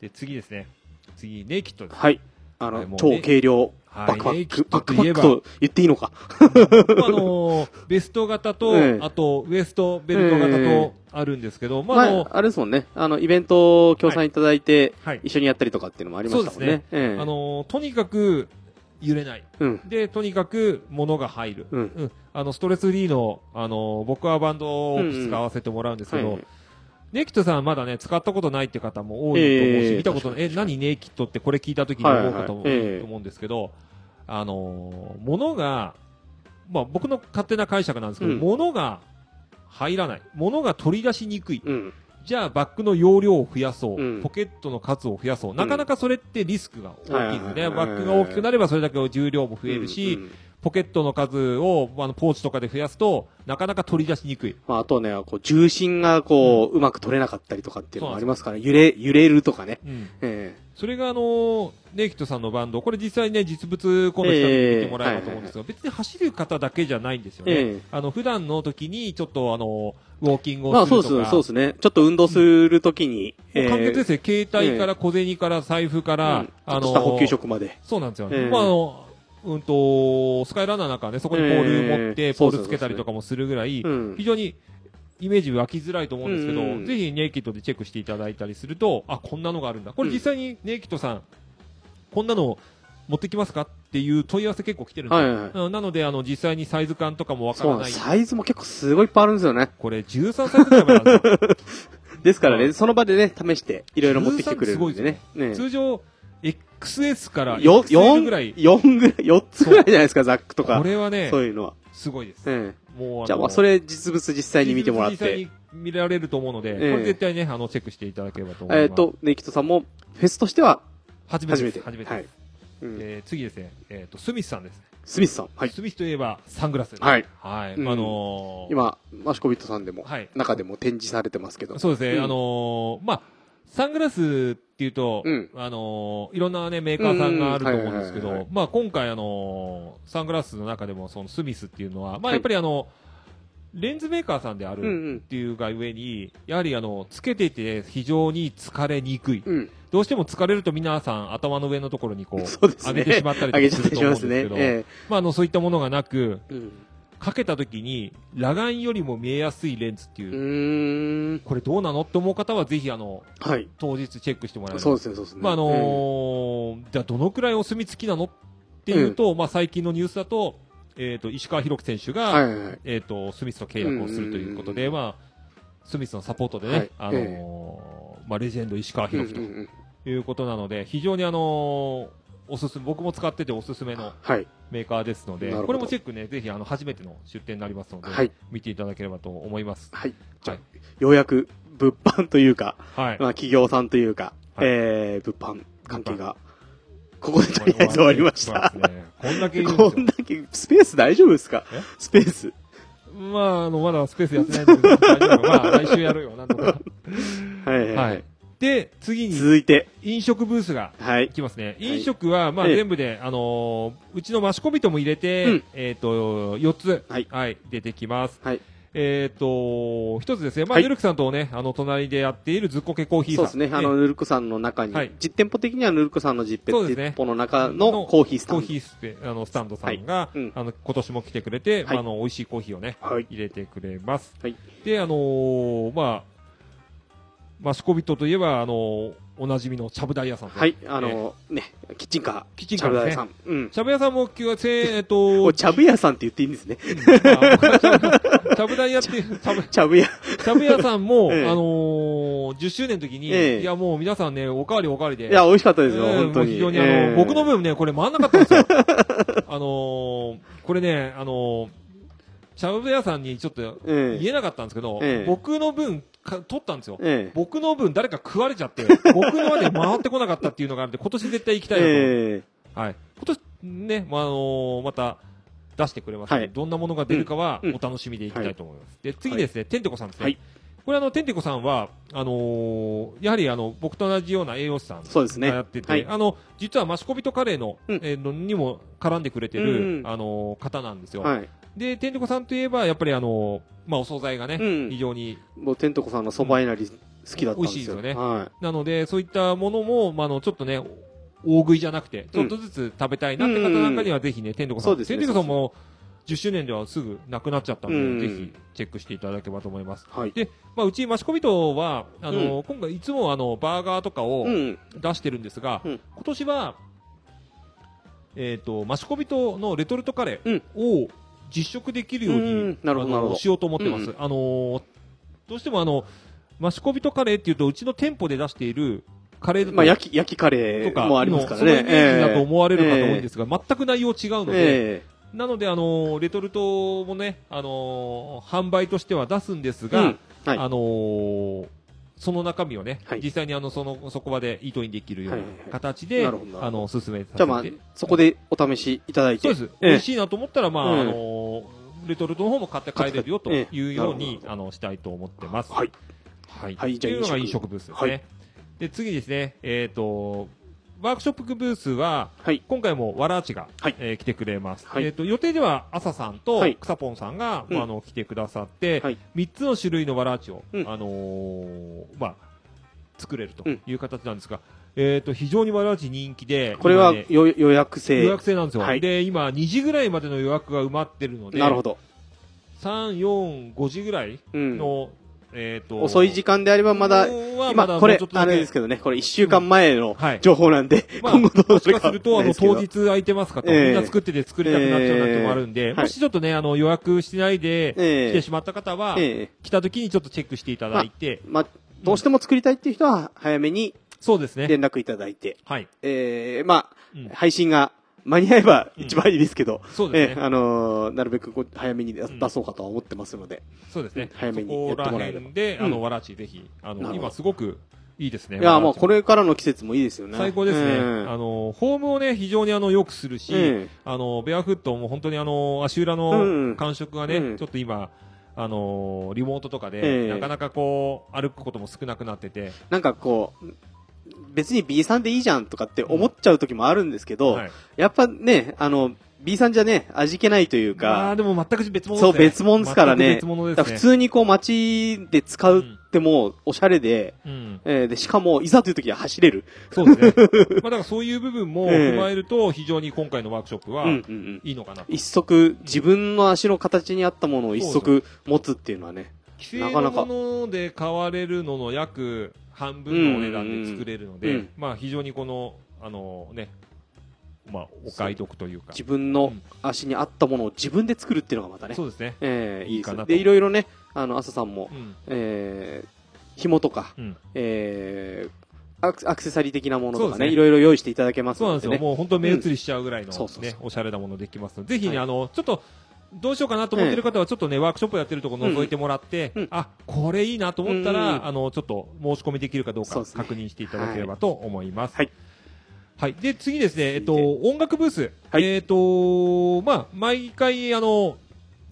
で次ですね、次ネイキッドです。はいあの超軽量バックパックバックパックと言っていいのかあのベスト型と、えー、あとウエストベルト型とあるんですけど、えーまあ、あのあれですもんねあのイベントを協賛いただいて、はい、一緒にやったりとかっていうのもありましたもんね、そうですね、えー、あのとにかく揺れない、うん、でとにかく物が入る、うんうん、あのストレスフリーの、あの僕はバンドを使わせてもらうんですけど、うんうんはいネイキッドさんはまだね使ったことないって方も多いと思うし、えー、見たことないえ何ネイキッドってこれ聞いた時に思う方も多いと思うんですけど、あのー、物がまあ僕の勝手な解釈なんですけど、うん、物が入らない物が取り出しにくい、うん、じゃあバッグの容量を増やそう、うん、ポケットの数を増やそう、うん、なかなかそれってリスクが大きいですね、うん、バッグが大きくなればそれだけ重量も増えるし、うんうんポケットの数をあのポーチとかで増やすとなかなか取り出しにくい、まあ、あとはねこう重心がこう、うん、うまく取れなかったりとかっていうのもありますから、ね、揺れ揺れるとかね、うんえー、それがあのー、ネイキッドさんのバンドこれ実際ね実物今度来た時に見てもらえばと思うんですが、えーはいはいはい、別に走る方だけじゃないんですよね、えー、あの普段の時にちょっとあのウォーキングをするとか、まあ、そうですねちょっと運動する時に、うんえー、完結ですね携帯から小銭から財布から、うん、あのー、下補給食までそうなんですよね、えーまああのーうんとスカイランナーなんかはねそこにポール持って、えー、ポールつけたりとかもするぐらい、うん、非常にイメージ湧きづらいと思うんですけど、うん、ぜひネイキッドでチェックしていただいたりするとあこんなのがあるんだこれ実際にネイキッドさん、うん、こんなの持ってきますかっていう問い合わせ結構来てるんですよ、はいはい、なのであの実際にサイズ感とかもわからないサイズも結構すごいいっぱいあるんですよねこれじゅうさんさいくらいまでなんですよですからねその場でね試していろいろ持ってきてくれるんで ね, ね通常エックスエス からエックスエルぐらいよんぐらいよっつぐらいじゃないですかザックとかこれはねそういうのはすごいです、ええ、もうじゃあまあそれ実物実際に見てもらって実際に見られると思うので、ええ、これ絶対ねあのチェックしていただければと思いますえー、っとネイキッドさんもフェスとしては初めて初めて初めて、はいうんえー、次ですね、えー、っとスミスさんですねスミスさん、はい、スミスといえばサングラスです、ね、はい、はいあのー、今マシコビットさんでも、はい、中でも展示されてますけどそうですね、うん、あのー、まあサングラスっていうと、うん、あのー、いろんなねメーカーさんがあると思うんですけど、まあ今回あのー、サングラスの中でもそのスミスっていうのは、まあやっぱりあの、はい、レンズメーカーさんであるっていうが上に、うんうん、やはりあのつけていて非常に疲れにくい。うん、どうしても疲れると皆さん頭の上のところにこう、うね、上げてしまったりとかすると思うんですけど、ま、ねええ、まああのそういったものがなく、うんかけた時に裸眼よりも見えやすいレンズっていう、 うーんこれどうなのって思う方はぜひあの、はい、当日チェックしてもらえるそうですねそうですね、まああのーうん、じゃあどのくらいお墨付きなのっていうと、うんまあ、最近のニュースだと、えーと石川博樹選手が、はいはいはいえーとスミスと契約をするということで、まあ、スミスのサポートでね、はいあのーえーまあ、レジェンド石川博樹ということなので、うんうんうん、非常にあのーおすすめ僕も使ってておすすめのメーカーですので、はい、これもチェックねぜひあの初めての出店になりますので、はい、見ていただければと思います、はいはい、じゃあようやく物販というか、はいまあ、企業さんというか、はいえー、物販関係がここでとりあえず終わりましたこんだけこんだけスペース大丈夫ですかスペースまああのまだスペースやってないんですけど大丈夫まあ来週やるよなんとかはいはい、はいで次に続いて飲食ブースが来ますね、はい、飲食はまあ全部で、はいあのー、うちのマシコビトも入れて、うんえー、とよっつ、はいはい、出てきます、はいえー、とひとつですね、まあはい、ぬるくさんと、ね、あの隣でやっているずっこけコーヒーさんそうですねあのぬるくさんの中に、はい、実店舗的にはぬるくさんの実店舗の中のコーヒースタンド、コーヒースペあのスタンドさんが、はいうん、あの今年も来てくれて、はいまあ、あの美味しいコーヒーを、ねはい、入れてくれます、はい、であのー、まあマシコビットといえばあのー、おなじみのちゃぶ台屋さんはいあのー、ねキッチンカーキッチンカーですねちゃぶ台屋さん、うん、ちゃぶ屋さんもきゅうせえっとちゃぶ屋さんって言っていいんですね、うん、ちゃぶ台屋ってちゃぶ屋ちゃぶ屋さんも、ええ、あのー、じゅっしゅうねんの時に、ええ、いやもう皆さんねおかわりおかわりでいや美味しかったですよ、えー、本当に非常にあの、えー、僕の分ねこれ回んなかったんですよあのー、これねあのー、ちゃぶ屋さんにちょっと言えなかったんですけど、ええ、僕の分取ったんですよ、ええ、僕の分誰か食われちゃって僕のまで回ってこなかったっていうのがあるんで今年絶対行きたいなと、えーはい、今年ね、まああのー、また出してくれますので、はい、どんなものが出るかはお楽しみでいきたいと思います、うんはい、で次ですね、はい、てんてこさんですね、はい、これあのてんてこさんはあのー、やはりあの僕と同じような栄養士さんがやってて、ねはい、あの実はマシコビトカレーの、うんえー、のにも絡んでくれてる、うんあのー、方なんですよ、はい、でてんてこさんといえばやっぱりあのーまあ、お惣菜がね、うん、非常にもうてんてこさんのそばいなり好きだったんですよ、うん、美味しいですよね、はい、なのでそういったものも、まあ、あのちょっとね大食いじゃなくてちょっとずつ食べたいなって方なんかにはぜひね、うん、てんてこさん、ね、てんてこさんもじゅっしゅうねんではすぐなくなっちゃったので、ぜひチェックしていただければと思います、はい、で、まあ、うちマシコビトはあの、うん、今回いつもあのバーガーとかを出してるんですが、うん、今年は、えー、とマシコビトのレトルトカレーを実食できるように、うん、あのしようと思ってます、うん、あのどうしてもあのマシコビトカレーっていうとうちの店舗で出しているカレーまあ、焼き、焼きカレーもありますからね、そのイメージだと思われるかと思うんですが、えー、全く内容違うので、えー、なので、あのー、レトルトもね、あのー、販売としては出すんですが、うんはい、あのー、その中身をね、はい、実際にあのそのそこまでイートインできるような形で、はいはいはい、あのー、進めさせてじゃあ、まあ、そこでお試しいただいて、そうです、えー、美味しいなと思ったら、まあ、うん、あのー、レトルトの方も買って帰れるよというように、えー、あのー、したいと思ってます。はいはいはい、というのが飲食ブースですね。はいで次ですね、えーと、ワークショップブースは、はい、今回もわらあちが、はいえー、来てくれます、はいえーと。予定では朝さんと草ぽんさんが、はいまあ、あの来てくださって、はい、みっつの種類のわらあちを、うんあのーまあ、作れるという形なんですが、うんえーと、非常にわらあち人気で、これは、ね、予約制。予約制なんですよ、はいで。今にじぐらいまでの予約が埋まってるので、なるほどさん、よん、ごじぐらいの、うんえー、と遅い時間であればまだ今これあれですけどねこれいっしゅうかんまえの情報なんで、うんはい、今後どうするか、まあ、もしかするとあの当日空いてますかと、えー、みんな作ってて作りたくなっちゃうなんてもあるんで、えー、もしちょっとねあの予約してないで、えー、来てしまった方は、えー、来た時にちょっとチェックしていただいて、まあまあ、どうしても作りたいっていう人は早めにそうですね連絡いただいて、はいえー、まあ、うん、配信が間に合えば一番いいですけど、うんそうですねえーあのー、なるべく早めに出そうかとは思ってますので、うん、そうですね早めにやってもらえればで、うん、あのわらあちぜひあの今すごくいいですねいやもうこれからの季節もいいですよね最高ですね、えー、あのホームをね非常にあの良くするし、えー、あのベアフットも本当にあの足裏の感触がね、うんうん、ちょっと今あのー、リモートとかで、えー、なかなかこう歩くことも少なくなっててなんかこう別に B さんでいいじゃんとかって思っちゃう時もあるんですけど、うんはい、やっぱねあの B さんじゃね味気ないというか、まあ、でも全く別物ですねそう別物ですからね、 別物ですねだから普通にこう街で使うってもうおしゃれで、うんえー、でしかもいざという時は走れるそうですねまあだからそういう部分も踏まえると非常に今回のワークショップはいいのかなと、うんうんうん、一足自分の足の形に合ったものを一足持つっていうのはね既成のもので買われるのの約半分のお値段で作れるので、うんうんまあ、非常にこの、あのーねまあ、お買い得というか自分の足に合ったものを自分で作るっていうのがまたねそうですね、えー、いいかなとでいろいろねあの朝さんも、うんえー、紐とか、うんえーアクセサリー的なものとかね、いろいろ用意していただけますので、ね、そうなんですよもう本当目移りしちゃうぐらいの、ねうん、そうそうそうおしゃれなものできますのでぜひね、はい、あのちょっとどうしようかなと思ってる方はちょっとね、ええ、ワークショップやってるところ覗いてもらって、うん、あこれいいなと思ったら、うん、あのちょっと申し込みできるかどうか確認していただければと思います。はい。はい、で次ですね、えっと音楽ブース、はい、えっとまあ毎回あの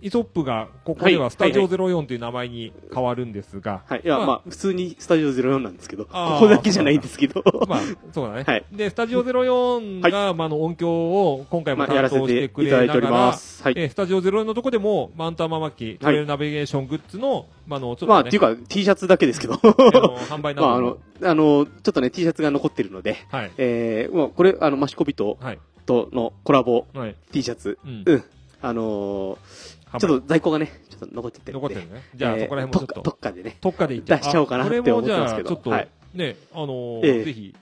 イソップがここではスタジオゼロよんという名前に変わるんですが、はい、はいはいまあ、いやまあ普通にスタジオゼロよんなんですけど、ここだけじゃないんですけど、まあそうだね。はい、でスタジオゼロよんが、はい、まあの音響を今回も担当してくれながら、まあ、やらせていただいております。はい、えスタジオゼロよんのとこでもマウンターママキトレイルナビゲーショングッズのまあのちょっとね、まあっていうか T シャツだけですけど、あの販売など、まああのあのちょっとね T シャツが残ってるので、はい、えー、まあこれあのマシコビトとのコラボ、はい、T シャツ、うん、うん、あのー。ちょっと在庫がね、ちょっと残っちゃってるんで残ってるね。じゃあ、えー、そこら辺もちょっと特価でね、特価でいっちゃ出しちゃおうかなって思ってますけど、これもじゃあちょっと、はい、ね、あのーえー、ぜひ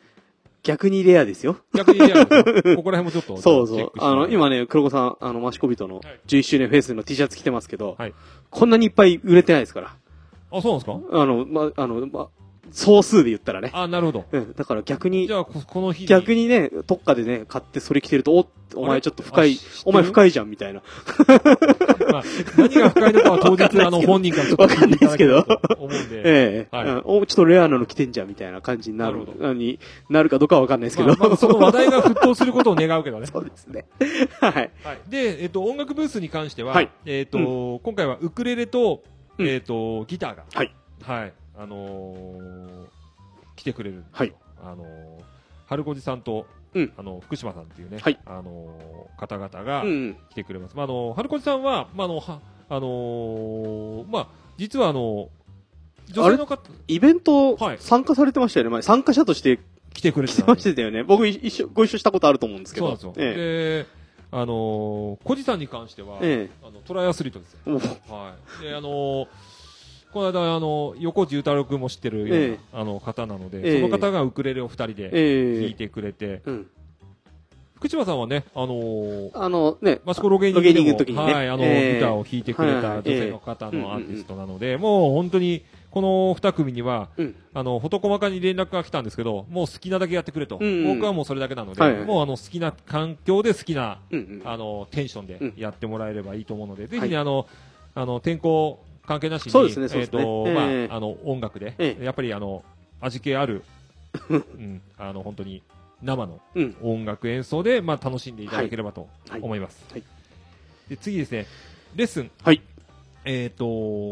逆にレアですよ。逆にレアですよ。ここら辺もちょっとそうそう。あの今ね、黒子さんあのマシコビトのじゅういっしゅうねんフェスの T シャツ着てますけど、はい、こんなにいっぱい売れてないですから。あ、そうなんですか？あのまあのま総数で言ったらね。あ、なるほど。うん、だから逆にじゃあこの日に逆にね、特価でね買ってそれ着てるとおお前ちょっと深いお前深いじゃんみたいな。まあ、何が深いのかは当日あの本人からちょっと聞いていただければと思うんで、ええはい、うん、おちょっとレアなの着てんじゃんみたいな感じになるになるかどうかは分かんないですけど、まあ、まだその話題が沸騰することを願うけどね。そうですね。はい。はい、でえっ、ー、と音楽ブースに関しては、はい、えっ、ー、と、うん、今回はウクレレとえっ、ー、とギターが、はい、はいあのー、来てくれる、はいあのー、春小路さんと、うん、あの福島さんっていうね、はいあのー、方々が来てくれます、うんまああのー、春小路さんは、まああのーあのーまあ、実はあのー、女性の方イベント参加されてましたよね、はい、前参加者として来てくれてましたよね。僕一緒ご一緒したことあると思うんですけど。そうなんですよ。ええー、あのー、小路さんに関しては、えー、あのトライアスリートですよ。はい。であのー、この間あの横地裕太郎君も知ってるような、えー、あの方なので、えー、その方がウクレレをふたりで弾いてくれて、えーえーうん、福島さんはねあのー、あのねマシコロゲーニングでも、ロゲーニングの時にね、はいあの、えー、ギターを弾いてくれた女性の方のアーティストなので、えーうんうんうん、もう本当に。このに組には、うん、あの事細かに連絡が来たんですけど、もう好きなだけやってくれと、うんうん、僕はもうそれだけなので、はいはい、もうあの好きな環境で好きな、うんうん、あのテンションでやってもらえればいいと思うので、うん、ぜひ、ねはい、あのあの天候関係なしに音楽で、えー、やっぱりあの味気ある、うん、あの本当に生の音楽演奏で、まあ、楽しんでいただければと思います、はいはいはい、で次ですねレッスン、はいえー、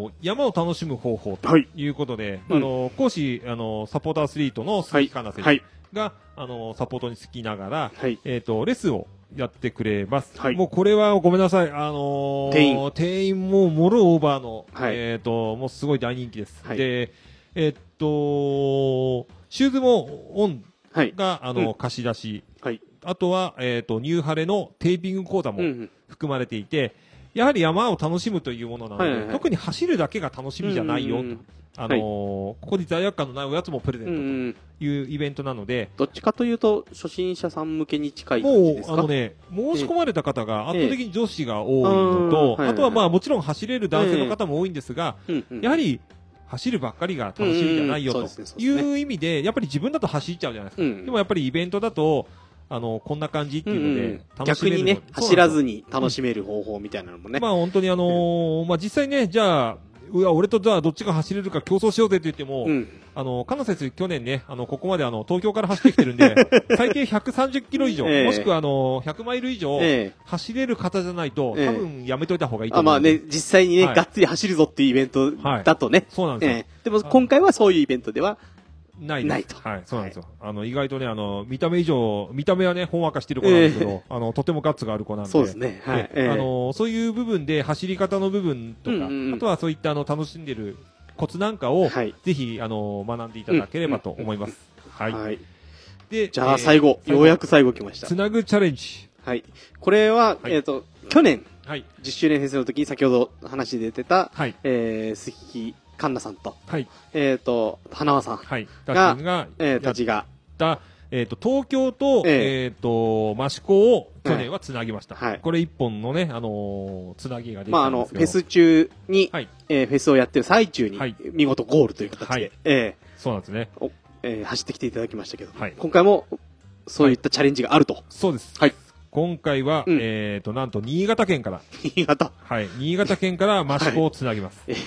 と山を楽しむ方法ということで、はい、あの、うん、講師あのサポートアスリートの鈴木かな先生が、はい、あのサポートにつきながら、はいえー、とレッスンをやってくれます、はい、もうこれはごめんなさい、あのー、定員定員ももろオーバーの、はいえー、ともうすごい大人気です、はい、で、えー、とシューズもオンが、はい、あの、うん、貸し出し、はい、あとは、えー、とニューハレのテーピング講座も含まれていて、うんうんやはり山を楽しむというものなので、はいはいはい、特に走るだけが楽しみじゃないよ、うんうんうんあのーはい、ここに罪悪感のないおやつもプレゼントというイベントなので、どっちかというと初心者さん向けに近い感じですか。もうあの、ね、申し込まれた方が圧倒的に女子が多いのと、えー、あとはまあもちろん走れる男性の方も多いんですが、えー、やはり走るばっかりが楽しみじゃないよという意味でやっぱり自分だと走っちゃうじゃないですか、うん、でもやっぱりイベントだとあのこんな感じっていうので、うんうん、楽しめる逆にね走らずに楽しめる方法みたいなのもね、うん、まあ本当にあのーうん、まあ実際ねじゃあうわ俺とじゃあどっちが走れるか競争しようぜって言っても、うん、あのかな先生去年ねあのここまであの東京から走ってきてるんで最低ひゃくさんじゅっキロ以上、えー、もしくはあのひゃくマイル以上、えー、走れる方じゃないと多分やめといた方がいいと思う、えー、あまあね実際にね、はい、がっつり走るぞっていうイベントだとね、はい、そうなんですよ、えー、でも今回はそういうイベントではないです。ないと。はい、そうなんですよ。はい、あの、意外とね、あの、見た目以上、見た目はね、ほんわかしてる子なんですけど、えー、あの、とてもガッツがある子なんで。そうですね。はい。えー、あの、そういう部分で、走り方の部分とか、うんうん、あとはそういった、あの、楽しんでるコツなんかを、はい、ぜひ、あの、学んでいただければと思います。うんうんうん、はい、はい。で、じゃあ最後、えー、ようやく最後来ました。つなぐチャレンジ。はい。これは、はい、えっと、去年、はい、じゅっしゅうねんフェスの時に先ほど話に出てた、はい、えー、鈴木カンナさんと、はい、えっ、ー、と花輪さんが、はい、がえー、たちがだえっ、ー、と東京とえっ、ーえー、と益子を去年はつなぎました。はい、これ一本のねあのー、つなぎができたんですけど、まああのフェス中に、はいえー、フェスをやってる最中に、はい、見事ゴールという形で、はいえー、そうなんですね、えー。走ってきていただきましたけど、はい、今回もそういったチャレンジがあると。はい、そうです。はい。今回は、うん、えっ、ー、と、なんと、新潟県から。新潟はい。新潟県から益子をつなぎます、はい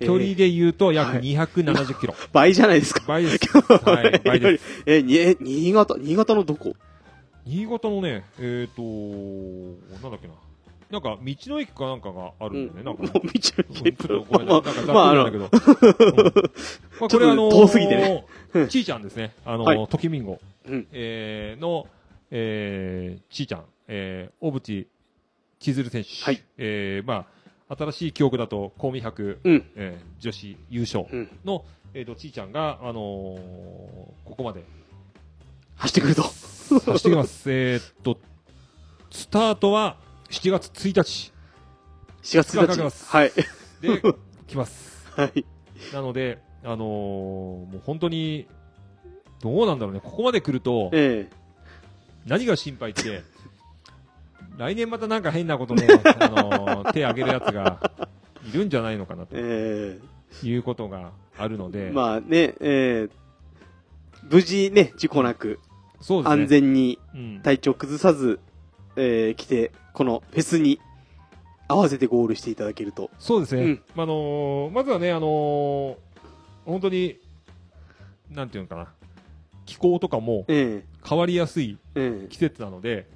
えー。距離で言うと約にひゃくななじゅっキロ。はい、倍じゃないですか。倍です。はい。倍です。えー、新潟、新潟のどこ？新潟のね、えっ、ー、とー、なんだっけな。なんか、道の駅かなんかがあるんだよね。うん、なんか、ね、道の駅、うん、ちょっとごめんなさい。まあ、なんかざっくりなんだけど。まあ、あの、うんまあ、これあのー、遠すぎてね。ちーちゃんですね。あのーはい、ときみんご、うんえー、の、えー、ちーちゃん、えー、小渕千鶴選手、はいえーまあ、新しい記憶だと公民博、うんえー、女子優勝の、うんえー、とちーちゃんが、あのー、ここまで走ってくると走ってきます、えー、とスタートはしちがつついたちしちがつついたちかかます、はい、で来ます、はい、なので、あのー、もう本当にどうなんだろうねここまで来ると、えー何が心配って来年またなんか変なことの、あのー、手を挙げるやつがいるんじゃないのかなと、えー、いうことがあるのでまあね、えー、無事ね事故なくそうです、ね、安全に体調崩さず、うんえー、来てこのフェスに合わせてゴールしていただけるとそうですね、うんあのー、まずはね、あのー、本当になんていうのかな気候とかも変わりやすい季節なので、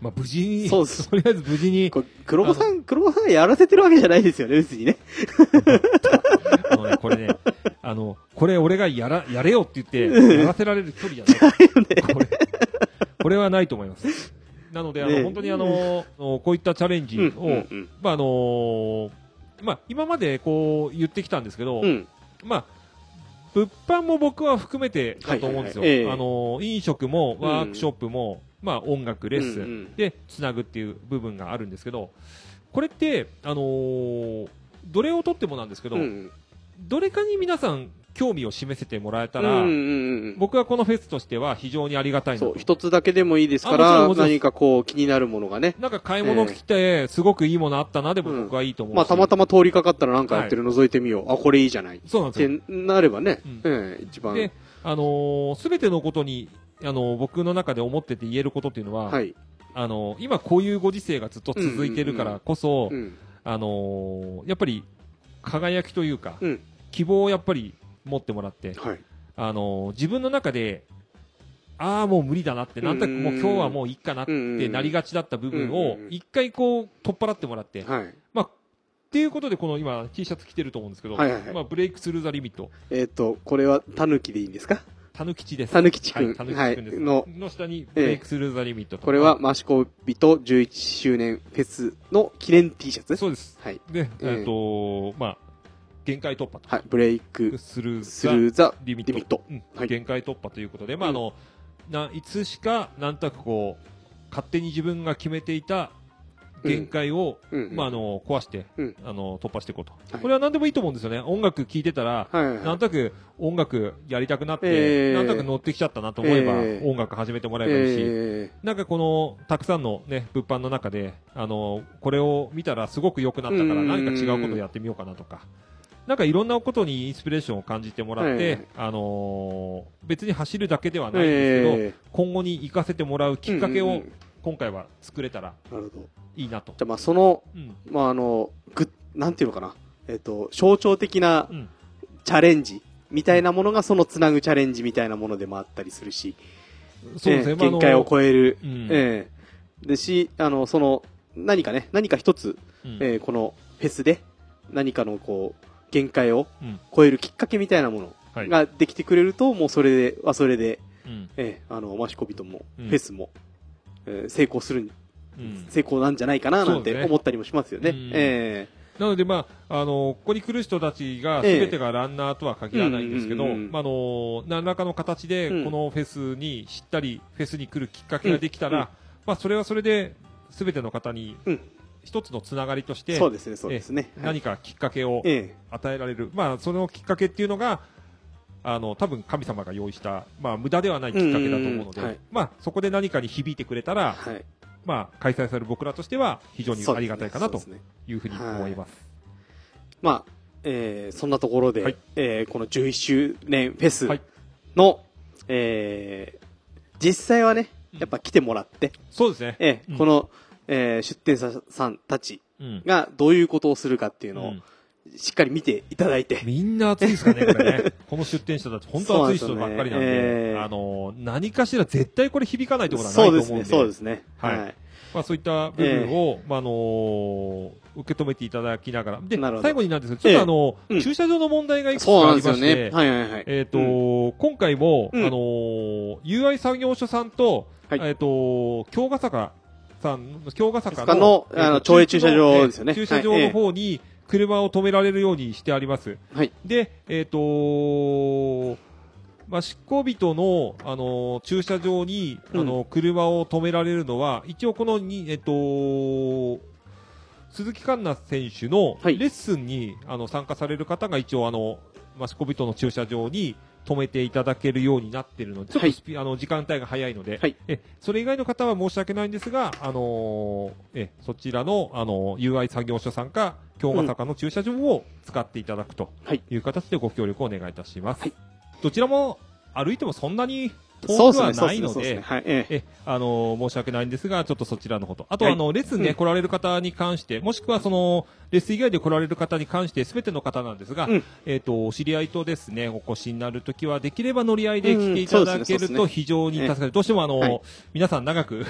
まあ無事に、とりあえず無事に。黒子さん、黒子さんやらせてるわけじゃないですよね、別にね。あのね、これね、あのこれ俺がやらやれよって言ってやらせられる距離じゃないこれ、これはないと思います。なのであの、ね、本当にあの、うん、こういったチャレンジを、うんうんまああのーまあ、今までこう言ってきたんですけど、うんまあ物販も僕は含めてだと思うんですよ、はいはいはいえーあのー、飲食もワークショップも、うんまあ、音楽レッスンでつなぐっていう部分があるんですけど、これって、あのー、どれをとってもなんですけど、うん、どれかに皆さん興味を示せてもらえたら、うんうんうん、僕はこのフェスとしては非常にありがたいなと。そう、一つだけでもいいですから何かこう気になるものがね、なんか買い物来て、えー、すごくいいものあったなでも僕はいいと思うし、うんまあ、たまたま通りかかったらなんかやってる、はい、覗いてみようあこれいいじゃないそうなんですよってなればね、うんえー、一番で、あのー、全てのことに、あのー、僕の中で思ってて言えることっていうのは、はいあのー、今こういうご時世がずっと続いてるからこそ、うんうんうんあのー、やっぱり輝きというか、うん、希望をやっぱり持ってもらって、はい、あのー、自分の中でああもう無理だなってなんとなくもう今日はもういいかなってなりがちだった部分を一回こう取っ払ってもらって、はい、まあっていうことでこの今 T シャツ着てると思うんですけど、はいはいはいまあ、ブレイクスルーザリミットえっ、ー、とこれはタヌキでいいんですか？タヌキチです。タヌキチ君、はいはい、のの下にブレイクスルーザリミットと、えー、これはマシコビとじゅういちしゅうねんフェスの記念 T シャツ。そうです。はい。でえっ、ー、とーまあ。限界突破と、はい、ブレイクスルーザリミット、リミット、うんはい、限界突破ということで、まああのうん、ないつしかなんとなくこう勝手に自分が決めていた限界を、うんまあ、あの壊して、うん、あの突破していこうと、はい、これは何でもいいと思うんですよね。音楽聴いてたら、はいはいはい、なんとなく音楽やりたくなって、えー、なんとなく乗ってきちゃったなと思えば、えー、音楽始めてもらえばいいし、えー、なんかこのたくさんの、ね、物販の中であのこれを見たらすごく良くなったから何か違うことをやってみようかなとか、なんかいろんなことにインスピレーションを感じてもらって、はいあのー、別に走るだけではないんですけど、えー、今後に生かせてもらうきっかけを今回は作れたらいいなと。じゃあまあその、うんまあ、あのぐなんていうのかな、えーと、象徴的なチャレンジみたいなものがそのつなぐチャレンジみたいなものでもあったりするし、そうですね、えー、限界を超える、うんえー、でしあのその何かね何か一つ、うんえー、このフェスで何かのこう限界を超えるきっかけみたいなものができてくれると、はい、もうそれではそれで、うんえー、あのマシコビトも、うん、フェスも、えー、成功する、うん、成功なんじゃないかななんて思ったりもしますよね。うんえー、なので、まあ、あのここに来る人たちが全てがランナーとは限らないんですけど、何らかの形でこのフェスに知ったり、うん、フェスに来るきっかけができたら、うんうんまあ、それはそれで全ての方に、うん一つのつながりとして何かきっかけを与えられる、ええまあ、そのきっかけっていうのがあの多分神様が用意した、まあ、無駄ではないきっかけだと思うので、はいまあ、そこで何かに響いてくれたら、はいまあ、開催される僕らとしては非常にありがたいかなというふうに思います。まあえー、そんなところで、はいえー、このじゅういっしゅうねんフェスの、はいえー、実際はねやっぱ来てもらって、うん、そうですね、えーうん、このえー、出店者さんたちがどういうことをするかっていうのをしっかり見ていただいて、うん、みんな熱いですかねこれねこの出店者たち本当熱い人ばっかりなんで、なんで、ねえーあのー、何かしら絶対これ響かないところはないと思うんで、そうですね、はいはいまあ、そういった部分を、えーまああのー、受け止めていただきながらで最後になんですけどちょっと、あのーえーうん、駐車場の問題がいくつかありまして今回も、うんあのー、ユーアイ 産業所さんと、はいえー、と京ヶ坂さん京ヶ坂の町営駐車場ですよね。駐車場の方に車を止められるようにしてあります。はい、で、えっ、ー、と益子人のあの駐車場に、うん、あの車を止められるのは一応このにえっ、ー、と鈴木環奈選手のレッスンに、はい、あの参加される方が一応あの益子人の駐車場に止めていただけるようになっているのでちょっとスピ、はい、あの時間帯が早いので、はい、えそれ以外の方は申し訳ないんですが、あのー、えそちらの、あのー、ユーアイ 作業所さんか京ヶ坂の駐車場を使っていただくという形でご協力をお願いいたします、はい、どちらも歩いてもそんなに遠くはないので申し訳ないんですがちょっとそちらのことあと、はい、あのレッスンで、ねうん、来られる方に関してもしくはそのレッスン以外で来られる方に関して全ての方なんですが、うんえー、とお知り合いとですねお越しになるときはできれば乗り合いで来ていただけると非常に助かる、うんねね、どうしてもあの、はい、皆さん長く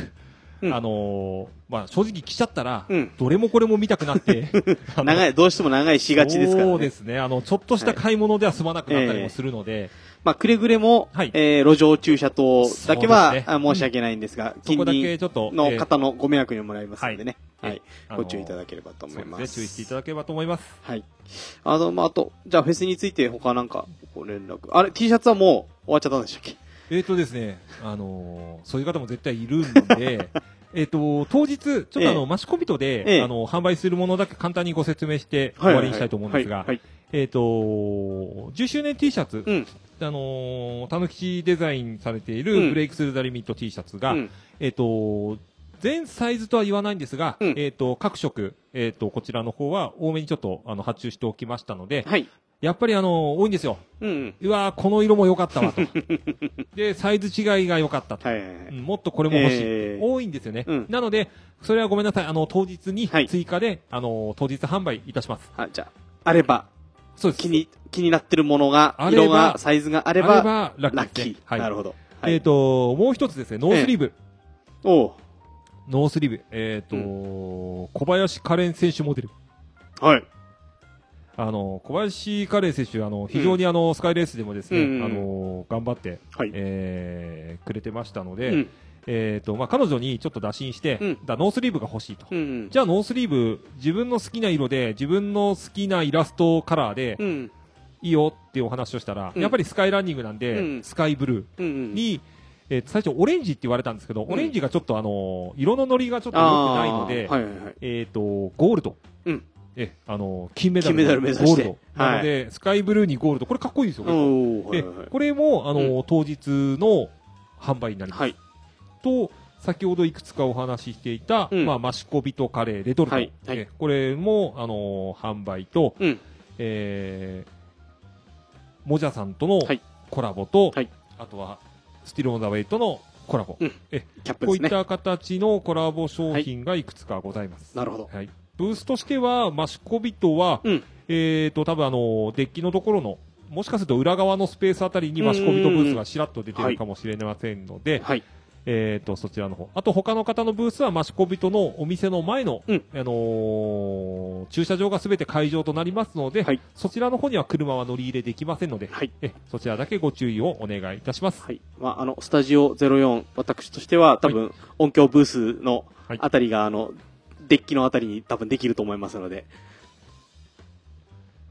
うん、あのー、まあ、正直来ちゃったら、うん、どれもこれも見たくなって長い、どうしても長いしがちですからね。そうですね、あのちょっとした買い物では済まなくなったりもするので、はい、えーまあ、くれぐれも、はい、えー、路上駐車等だけは、ね、申し訳ないんですが、うん、近隣の方のご迷惑にもなりますのでね、はいはい、ご注意いただければと思います。そうですね、注意していただければと思います。はい。あの、まあ、あと、じゃあフェスについて他なんかご連絡。あれ、T シャツはもう終わっちゃったんでしたっけ？えーとですね、あのー、そういう方も絶対いるので、えっと、当日、ちょっとあの、マシコビトで、ええ、あの、販売するものだけ簡単にご説明して終わりにしたいと思うんですが、えっと、じゅっしゅうねん T シャツ、うん、あのー、たぬきデザインされているブレイクスルーザリミット T シャツが、うん、えっと、全サイズとは言わないんですが、うん、えっと、各色、えっと、こちらの方は多めにちょっと、あの、発注しておきましたので、はい、やっぱりあの、多いんですよ。うんうん、うわー、この色も良かったわと。で、サイズ違いが良かったと、はいはいはい、うん。もっとこれも欲しい。えー、多いんですよね、うん。なので、それはごめんなさい。あの、当日に追加で、はい、あの、当日販売いたします。あ、じゃあ、あれば。そうです。気に、気になってるものが、色が、サイズがあれば、あればラッキー、ラッキー、はい。なるほど。はい、えっ、ー、と、もう一つですね、ノースリーブ。えー、おノースリーブ。えっ、ー、と、うん、小林可憐選手モデル。はい。あの小林カレー選手、あの非常にあの、うん、スカイレースでもですね、うんうん、あの頑張って、はい、えー、くれてましたので、うん、えーとまあ、彼女にちょっと打診して、うん、だノースリーブが欲しいと、うんうん、じゃあノースリーブ自分の好きな色で自分の好きなイラストカラーで、うん、いいよっていうお話をしたら、うん、やっぱりスカイランニングなんで、うん、スカイブルーに、うんうん、えー、最初オレンジって言われたんですけど、うん、オレンジがちょっと、あの色のノリがちょっと良くないので、はいはいはい、えーとゴールド、うん、え、あのー、金メダル、金メダル目指して、ゴールド。なので、はい、スカイブルーにゴールド。これかっこいいですよ。で、はいはい、これも、あのー、うん、当日の販売になります。はい、と、先ほどいくつかお話ししていた、うん、まあ、マシコビトカレー、レトルト。はいはい、え、これも、あのー、販売と、うん、えー、モジャさんとのコラボと、はい、あとは、スティルオンザウェイとのコラボ。うん、え、キャップですね。こういった形のコラボ商品がいくつかございます。はい、なるほど。はい。ブースとしては、マシコビトは、うん、えーと、多分あの、デッキのところの、もしかすると裏側のスペースあたりにマシコビトブースがしらっと出てるかもしれませんので、はい、えーと、そちらの方。あと他の方のブースはマシコビトのお店の前の、うん、あのー、駐車場がすべて会場となりますので、はい、そちらの方には車は乗り入れできませんので、はい、え、そちらだけご注意をお願いいたします。はい。まあ、あの、スタジオゼロよん、私としては多分、はい、音響ブースのあたりが、あの、はい、デッキのあたりに多分できると思いますので、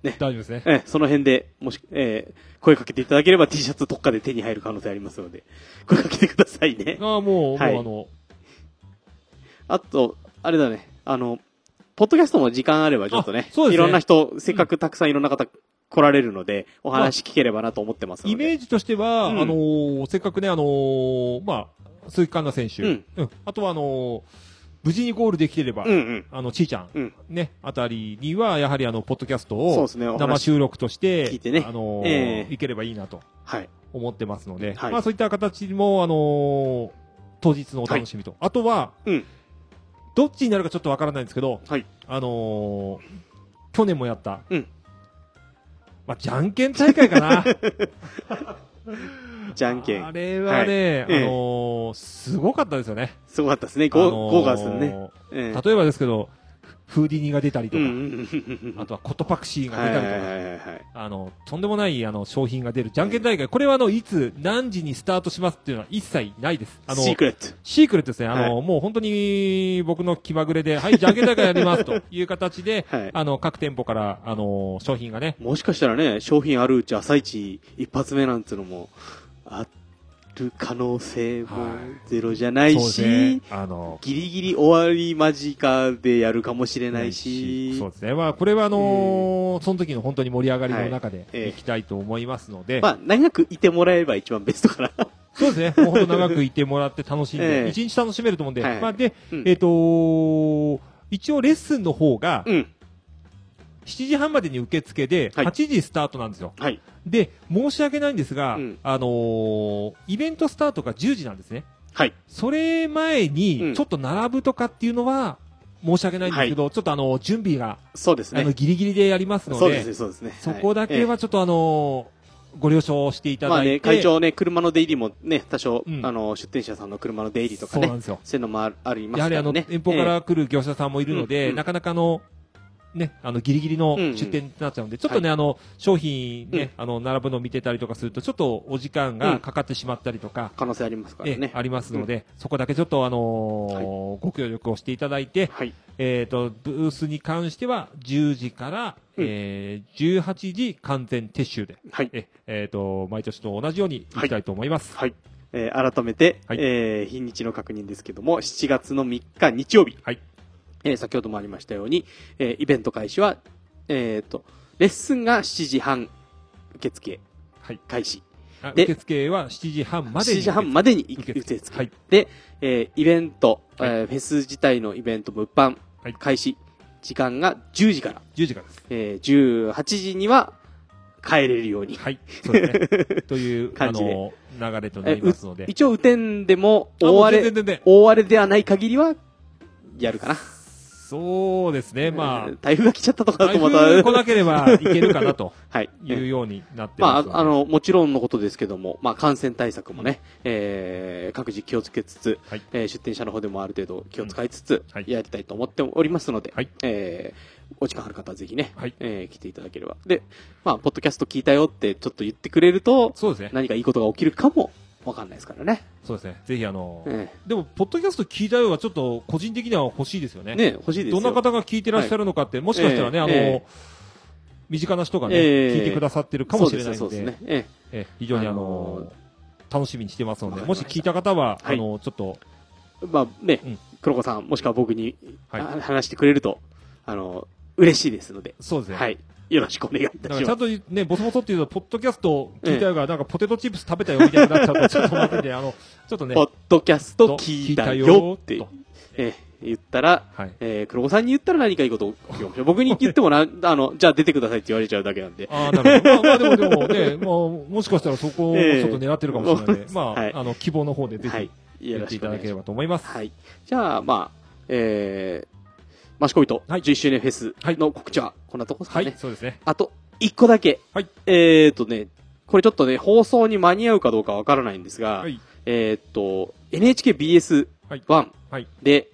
ね、大丈夫ですね。え、その辺でもし、えー、声かけていただければ T シャツ特価で手に入る可能性ありますので、声かけてくださいね。ああ、もう、はい、もうあの、あとあれだね、あのポッドキャストも時間あればちょっとね、そうですね、いろんな人、せっかくたくさんいろんな方来られるので、お話聞ければなと思ってますので。イメージとしては、うん、あのー、せっかくね、あのー、まあ鈴木環奈選手、うんうん、あとはあのー。無事にゴールできてれば、うんうん、あの、ちーちゃん、うん、ね、あたりには、やはりあの、ポッドキャストを、生収録として、聞いてね、あのーえー、いければいいなと、はい、思ってますので、はい、まあそういった形も、あのー、当日のお楽しみと。はい、あとは、うん、どっちになるかちょっとわからないんですけど、はい、あのー、去年もやった、うん、まあ、じゃんけん大会かな。じゃんけん。あれはね、はい、あのーええ、すごかったですよね。すごかったですね。ゴーガーするね、ええ。例えばですけど、フーディニーが出たりとか、うんうんうん、あとはコトパクシーが出たりとか、はいはいはいはい、あの、とんでもないあの商品が出る。じゃんけん大会、ええ、これはあの、いつ、何時にスタートしますっていうのは一切ないです。あの、シークレット。シークレットですね。あの、はい、もう本当に僕の気まぐれで、はい、じゃんけん大会やりますという形で、はい、あの、各店舗から、あの、商品がね。もしかしたらね、商品あるうち朝一一発目なんつうのも、ある可能性もゼロじゃないし、はいね、あのギリギリ終わり間近でやるかもしれないし、そうですね。まあこれはあのーえー、その時の本当に盛り上がりの中でいきたいと思いますので、はいえー、まあ長くいてもらえれば一番ベストかな。そうですね。もう本当長くいてもらって楽しんで、一、えー、日楽しめると思うんで、はい、まあで、うん、えっ、ー、とー一応レッスンの方が。うん、しちじはんまでに受付で、はちじスタートなんですよ。はい、で、申し訳ないんですが、うん、あのー、イベントスタートがじゅうじなんですね。はい。それ前に、ちょっと並ぶとかっていうのは、申し訳ないんですけど、はい、ちょっとあの、準備が、そうですね。あの、ギリギリでやりますので、そうですね、そうですね。そこだけはちょっとあのー、ええご了承していただいて、まあね、会長ね、車の出入りもね、多少、うん、あの出店者さんの車の出入りとかね、そういうのもありますからね。やはりあの遠方から来る業者さんもいるので、えー、なかなかのね、あのギリギリの出店になっちゃうんで、うんうん、ちょっとね、はい、あの商品ね、うん、あの並ぶのを見てたりとかするとちょっとお時間がかかってしまったりとか、うん、可能性ありますからね、ありますので、うん、そこだけちょっとあのーはい、ご協力をしていただいて、はい、えーとブースに関してはじゅうじから、うん、えー、じゅうはちじ完全撤収で、はい、ええーと毎年と同じようにいきたいと思います。はいはい、えー、改めて、はい、えー、日にちの確認ですけども、しちがつのみっか日曜日。はい、えー、先ほどもありましたように、えー、イベント開始は、えーと、レッスンがしちじはん受付開始、はい、で受付はしちじはんまでにしちじはんまでに受付、受付、はい、で、えー、イベント、はい、えー、フェス自体のイベント物販開始、はい、時間がじゅうじからじゅうじからです、えー、じゅうはちじには帰れるように、はい、そうですね、という感じで、あのー、流れとなりますので、一応雨天でも大荒れ、大荒れではない限りはやるかな。そうですね、まあ、台風が来ちゃったとかだとまた台風来なければいけるかなというようになってます、ね。はい、まあ、あのもちろんのことですけども、まあ、感染対策もね、えー、各自気をつけつつ、はい、えー、出店者の方でもある程度気を使いつつやりたいと思っておりますので、はい、えー、お時間ある方はぜひね、はい、えー、来ていただければ。で、まあ、ポッドキャスト聞いたよってちょっと言ってくれると、そうですね、何かいいことが起きるかもわかんないですからね。そうですね。ぜひあのー、ええ、でもポッドキャスト聞いたようはちょっと個人的には欲しいですよね。ね、欲しいですよ。どんな方が聞いてらっしゃるのかって、はい、もしかしたらね、ええ、あのーええ、身近な人がね、ええ、聞いてくださってるかもしれないので、ええ、非常にあのー、楽しみにしてますので、もし聞いた方は、はい、あのー、ちょっとまあね、うん、黒子さんもしくは僕に、はい、話してくれるとあのー、嬉しいですので。そうですね。はい。よろしくお願いいたします。ちゃんとね、ボソボソっていうと、ポッドキャスト聞いたよが、ええ、なんかポテトチップス食べたよみたいになっちゃうと、ちょっと待ってて、あの、ちょっとね。ポッドキャスト聞いたよって、ええ、言ったら、はい、えー、黒子さんに言ったら何かいいこと起きましょう。僕に言ってもな、あの、じゃあ出てくださいって言われちゃうだけなんで。ああ、なるほど。まあ、まあ、でもでもね、まあ、もしかしたらそこをちょっと狙ってるかもしれないので、ええ、まあ、はい、あの、希望の方でぜひ、やっていただければと思います。はい。はい、じゃあ、まあ、えー、マシコビトじゅういっしゅうねんフェスの告知はこんなとこですかね。はい、そうですね。あといっこだけ、はい、えーとね、これちょっとね、放送に間に合うかどうかわからないんですが、はい、えーと エヌエイチケービーエスワン で、はいはい、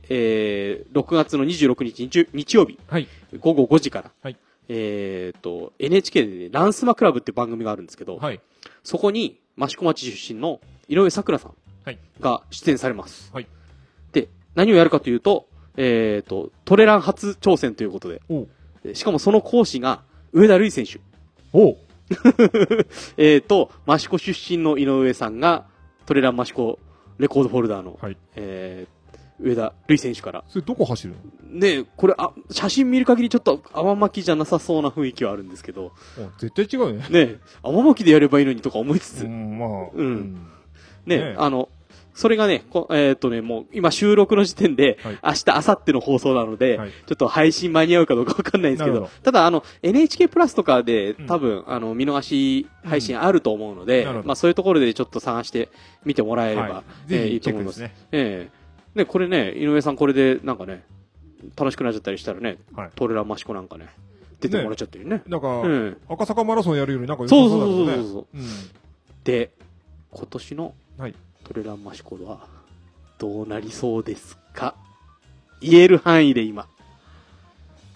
えー、ろくがつのにじゅうろくにち日曜日、はい、午後ごじから、はい、えーと エヌエイチケー で、ね、ランスマクラブって番組があるんですけど、はい、そこに益子町出身の井上咲楽さんが出演されます、はい、で何をやるかというと、えーと、トレラン初挑戦ということで、しかもその講師が上田瑠唯選手、おえーと益子出身の井上さんがトレラン益子レコードフォルダーの、はい、えー、上田瑠唯選手から、それどこ走るの？ねえ、これあ、写真見る限りちょっと天巻じゃなさそうな雰囲気はあるんですけど、絶対違うね。ねえ、天巻でやればいいのにとか思いつつ、うん、まあ、うん、ねえ、ねえ、あのそれがね、こえー、っとね、もう今収録の時点で、はい、明日、明後日の放送なので、はい、ちょっと配信間に合うかどうかわかんないんですけど、どただあの エヌエイチケー プラスとかで、うん、多分あの見逃し配信あると思うので、うん、まあそういうところでちょっと探して見てもらえれば、はい、えー、いいと思います。ね、えー、でこれね、井上さんこれでなんかね、楽しくなっちゃったりしたらね、はい、トレラン益子なんかね、出てもらっちゃってるね。ね、なんか、うん、赤坂マラソンやるよりなんか良さそうだもんね。そうそうそうそう、うん、で今年の、はい、トレラン益子はどうなりそうですか？言える範囲で今、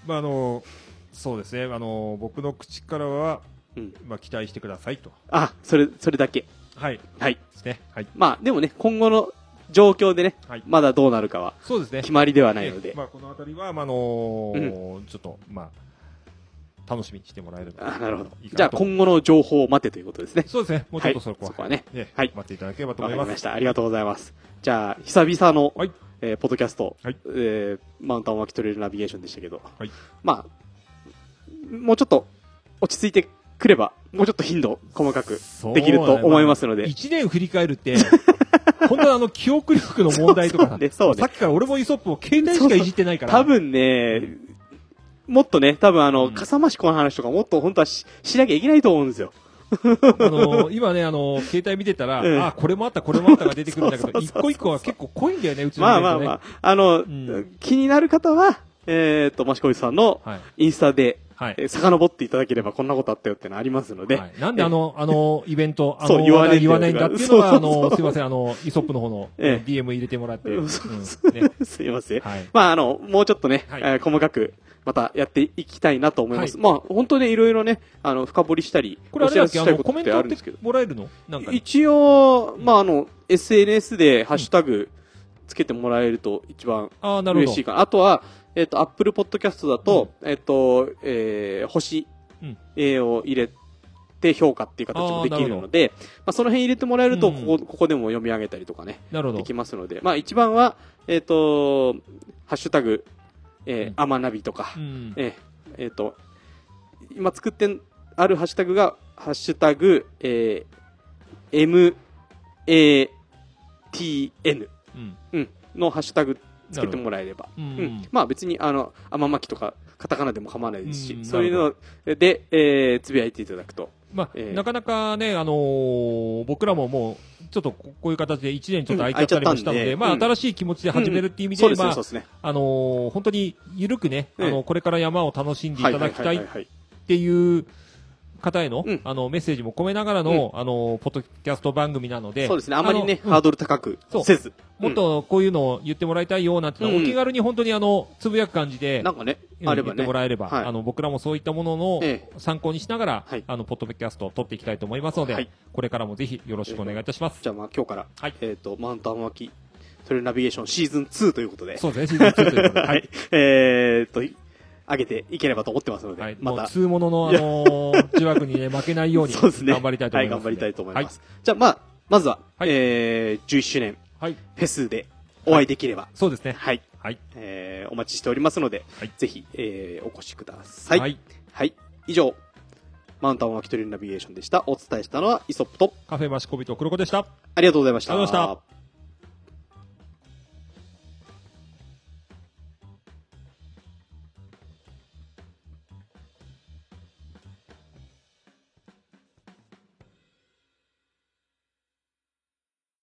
まあ、あのそうですね、あの僕の口からは、うん、まあ、期待してくださいと。あ、それそれだけ。はいはい、ですね、はい、まあでもね、今後の状況でね、はい、まだどうなるかはそうですね、決まりではないので、ね、まあ、この辺りは、まあ、あのーうん、ちょっとまあ楽しみにしてもらえるので。なるほど。じゃあ今後の情報を待てということですね。そうですね。もうちょっとそこは、はい、そこはね、ね、はい、待っていただければと思います。わかりました。ありがとうございます。じゃあ久々の、はい、えー、ポッドキャスト、はい、えー、マウンタン脇トレイルナビゲーションでしたけど、はい、まあもうちょっと落ち着いてくればもうちょっと頻度細かくできると思いますので。いちねん振り返るって。本当はあの記憶力の問題とかなんで、そうそう、ね、さっきから俺もイソップを携帯しかいじってないから。そうそう、多分ね。うん、もっとね、多分あの、うん、笠間市この話とかもっと本当は し, しなきゃいけないと思うんですよ。あのー、今ね、あのー、携帯見てたら、うん、あ、これもあった、これもあったが出てくるんだけど、そうそうそうそう、一個一個は結構濃いんだよね、うちのね。まあまあまあ、あの、うん、気になる方は、えー、っと、益子さんのインスタで、はい、はい、えー、遡っていただければこんなことあったよってのありますので、はい、なんであの、えー、あのイベントあの言わないんだっていうのは、そうそうそう、あのすいません、あのイソップの方の、えー、ディーエム 入れてもらって、うんね、すいません、はい、まああのもうちょっとね、はい、えー、細かくまたやっていきたいなと思います。はい、まあ本当にいろいろね、あの深掘りしたり、これあれだっけ、あのコメントあるんですけど、もらえるの？なんかね、一応まああの エスエヌエス でハッシュタグつけてもらえると一番嬉しいかな。うん、あ, あとはえっ、ー、と Apple Podcast だと、うん、えっ、ー、と、えー、星、うん、A を入れて評価っていう形もできるので、あ、まあその辺入れてもらえると、ここ、うん、ここでも読み上げたりとかね、できますので、まあ一番はえっ、ー、とハッシュタグ、えーうん、アマナビとか、うん、えーえー、と今作ってあるハッシュタグがハッシュタグ、えー、エムエーティーエヌ、うんうん、のハッシュタグつけてもらえれば、うんうん、まあ別にあのアママキとかカタカナでも構わないですし、うん、そういうので、えー、つぶやいていただくと、まあえー、なかなかね、あのー、僕らももうちょっとこういう形でいちねんちょっと空いちゃったりもしたので、うん、まあ、うん、新しい気持ちで始めるっていう意味で、うん、まあ、あのー、本当に緩くね、あのー、これから山を楽しんでいただきたいっていう方への、うん、あのメッセージも込めながらの、うん、あのポッドキャスト番組なので、そうですね、あまりね、うん、ハードル高くせず、うん、もっとこういうのを言ってもらいたいようなんて、うん、お気軽に本当にあのつぶやく感じでなんかね、あればね、言ってもらえれば、はい、あの僕らもそういったものの、ええ、参考にしながら、はい、あのポッドキャストを撮っていきたいと思いますので、はい、これからもぜひよろしくお願いいたします。えー、じゃあまあ今日から、はい、えー、とマウントアマワキトレイルナビゲーションシーズンツーということで、そうですね、シーズンツーということで、はい、えー、っと上げていければと思ってますので、はい、また通ものの、あのー、自爆に、ね、負けないように頑張りたいと思います。はい、頑張りたいと思います。はい、じゃあ、まあ、まずは、はい、えー、じゅういっしゅうねん、はい、フェスでお会いできれば、はい、そうですね、はい、はい、えー、お待ちしておりますので、はい、ぜひ、えー、お越しください。はい、はい、以上マウンターマキトリルナビゲーションでした。お伝えしたのはイソップとカフェマシコビとクロコでした。ありがとうございました。ありがとうございました。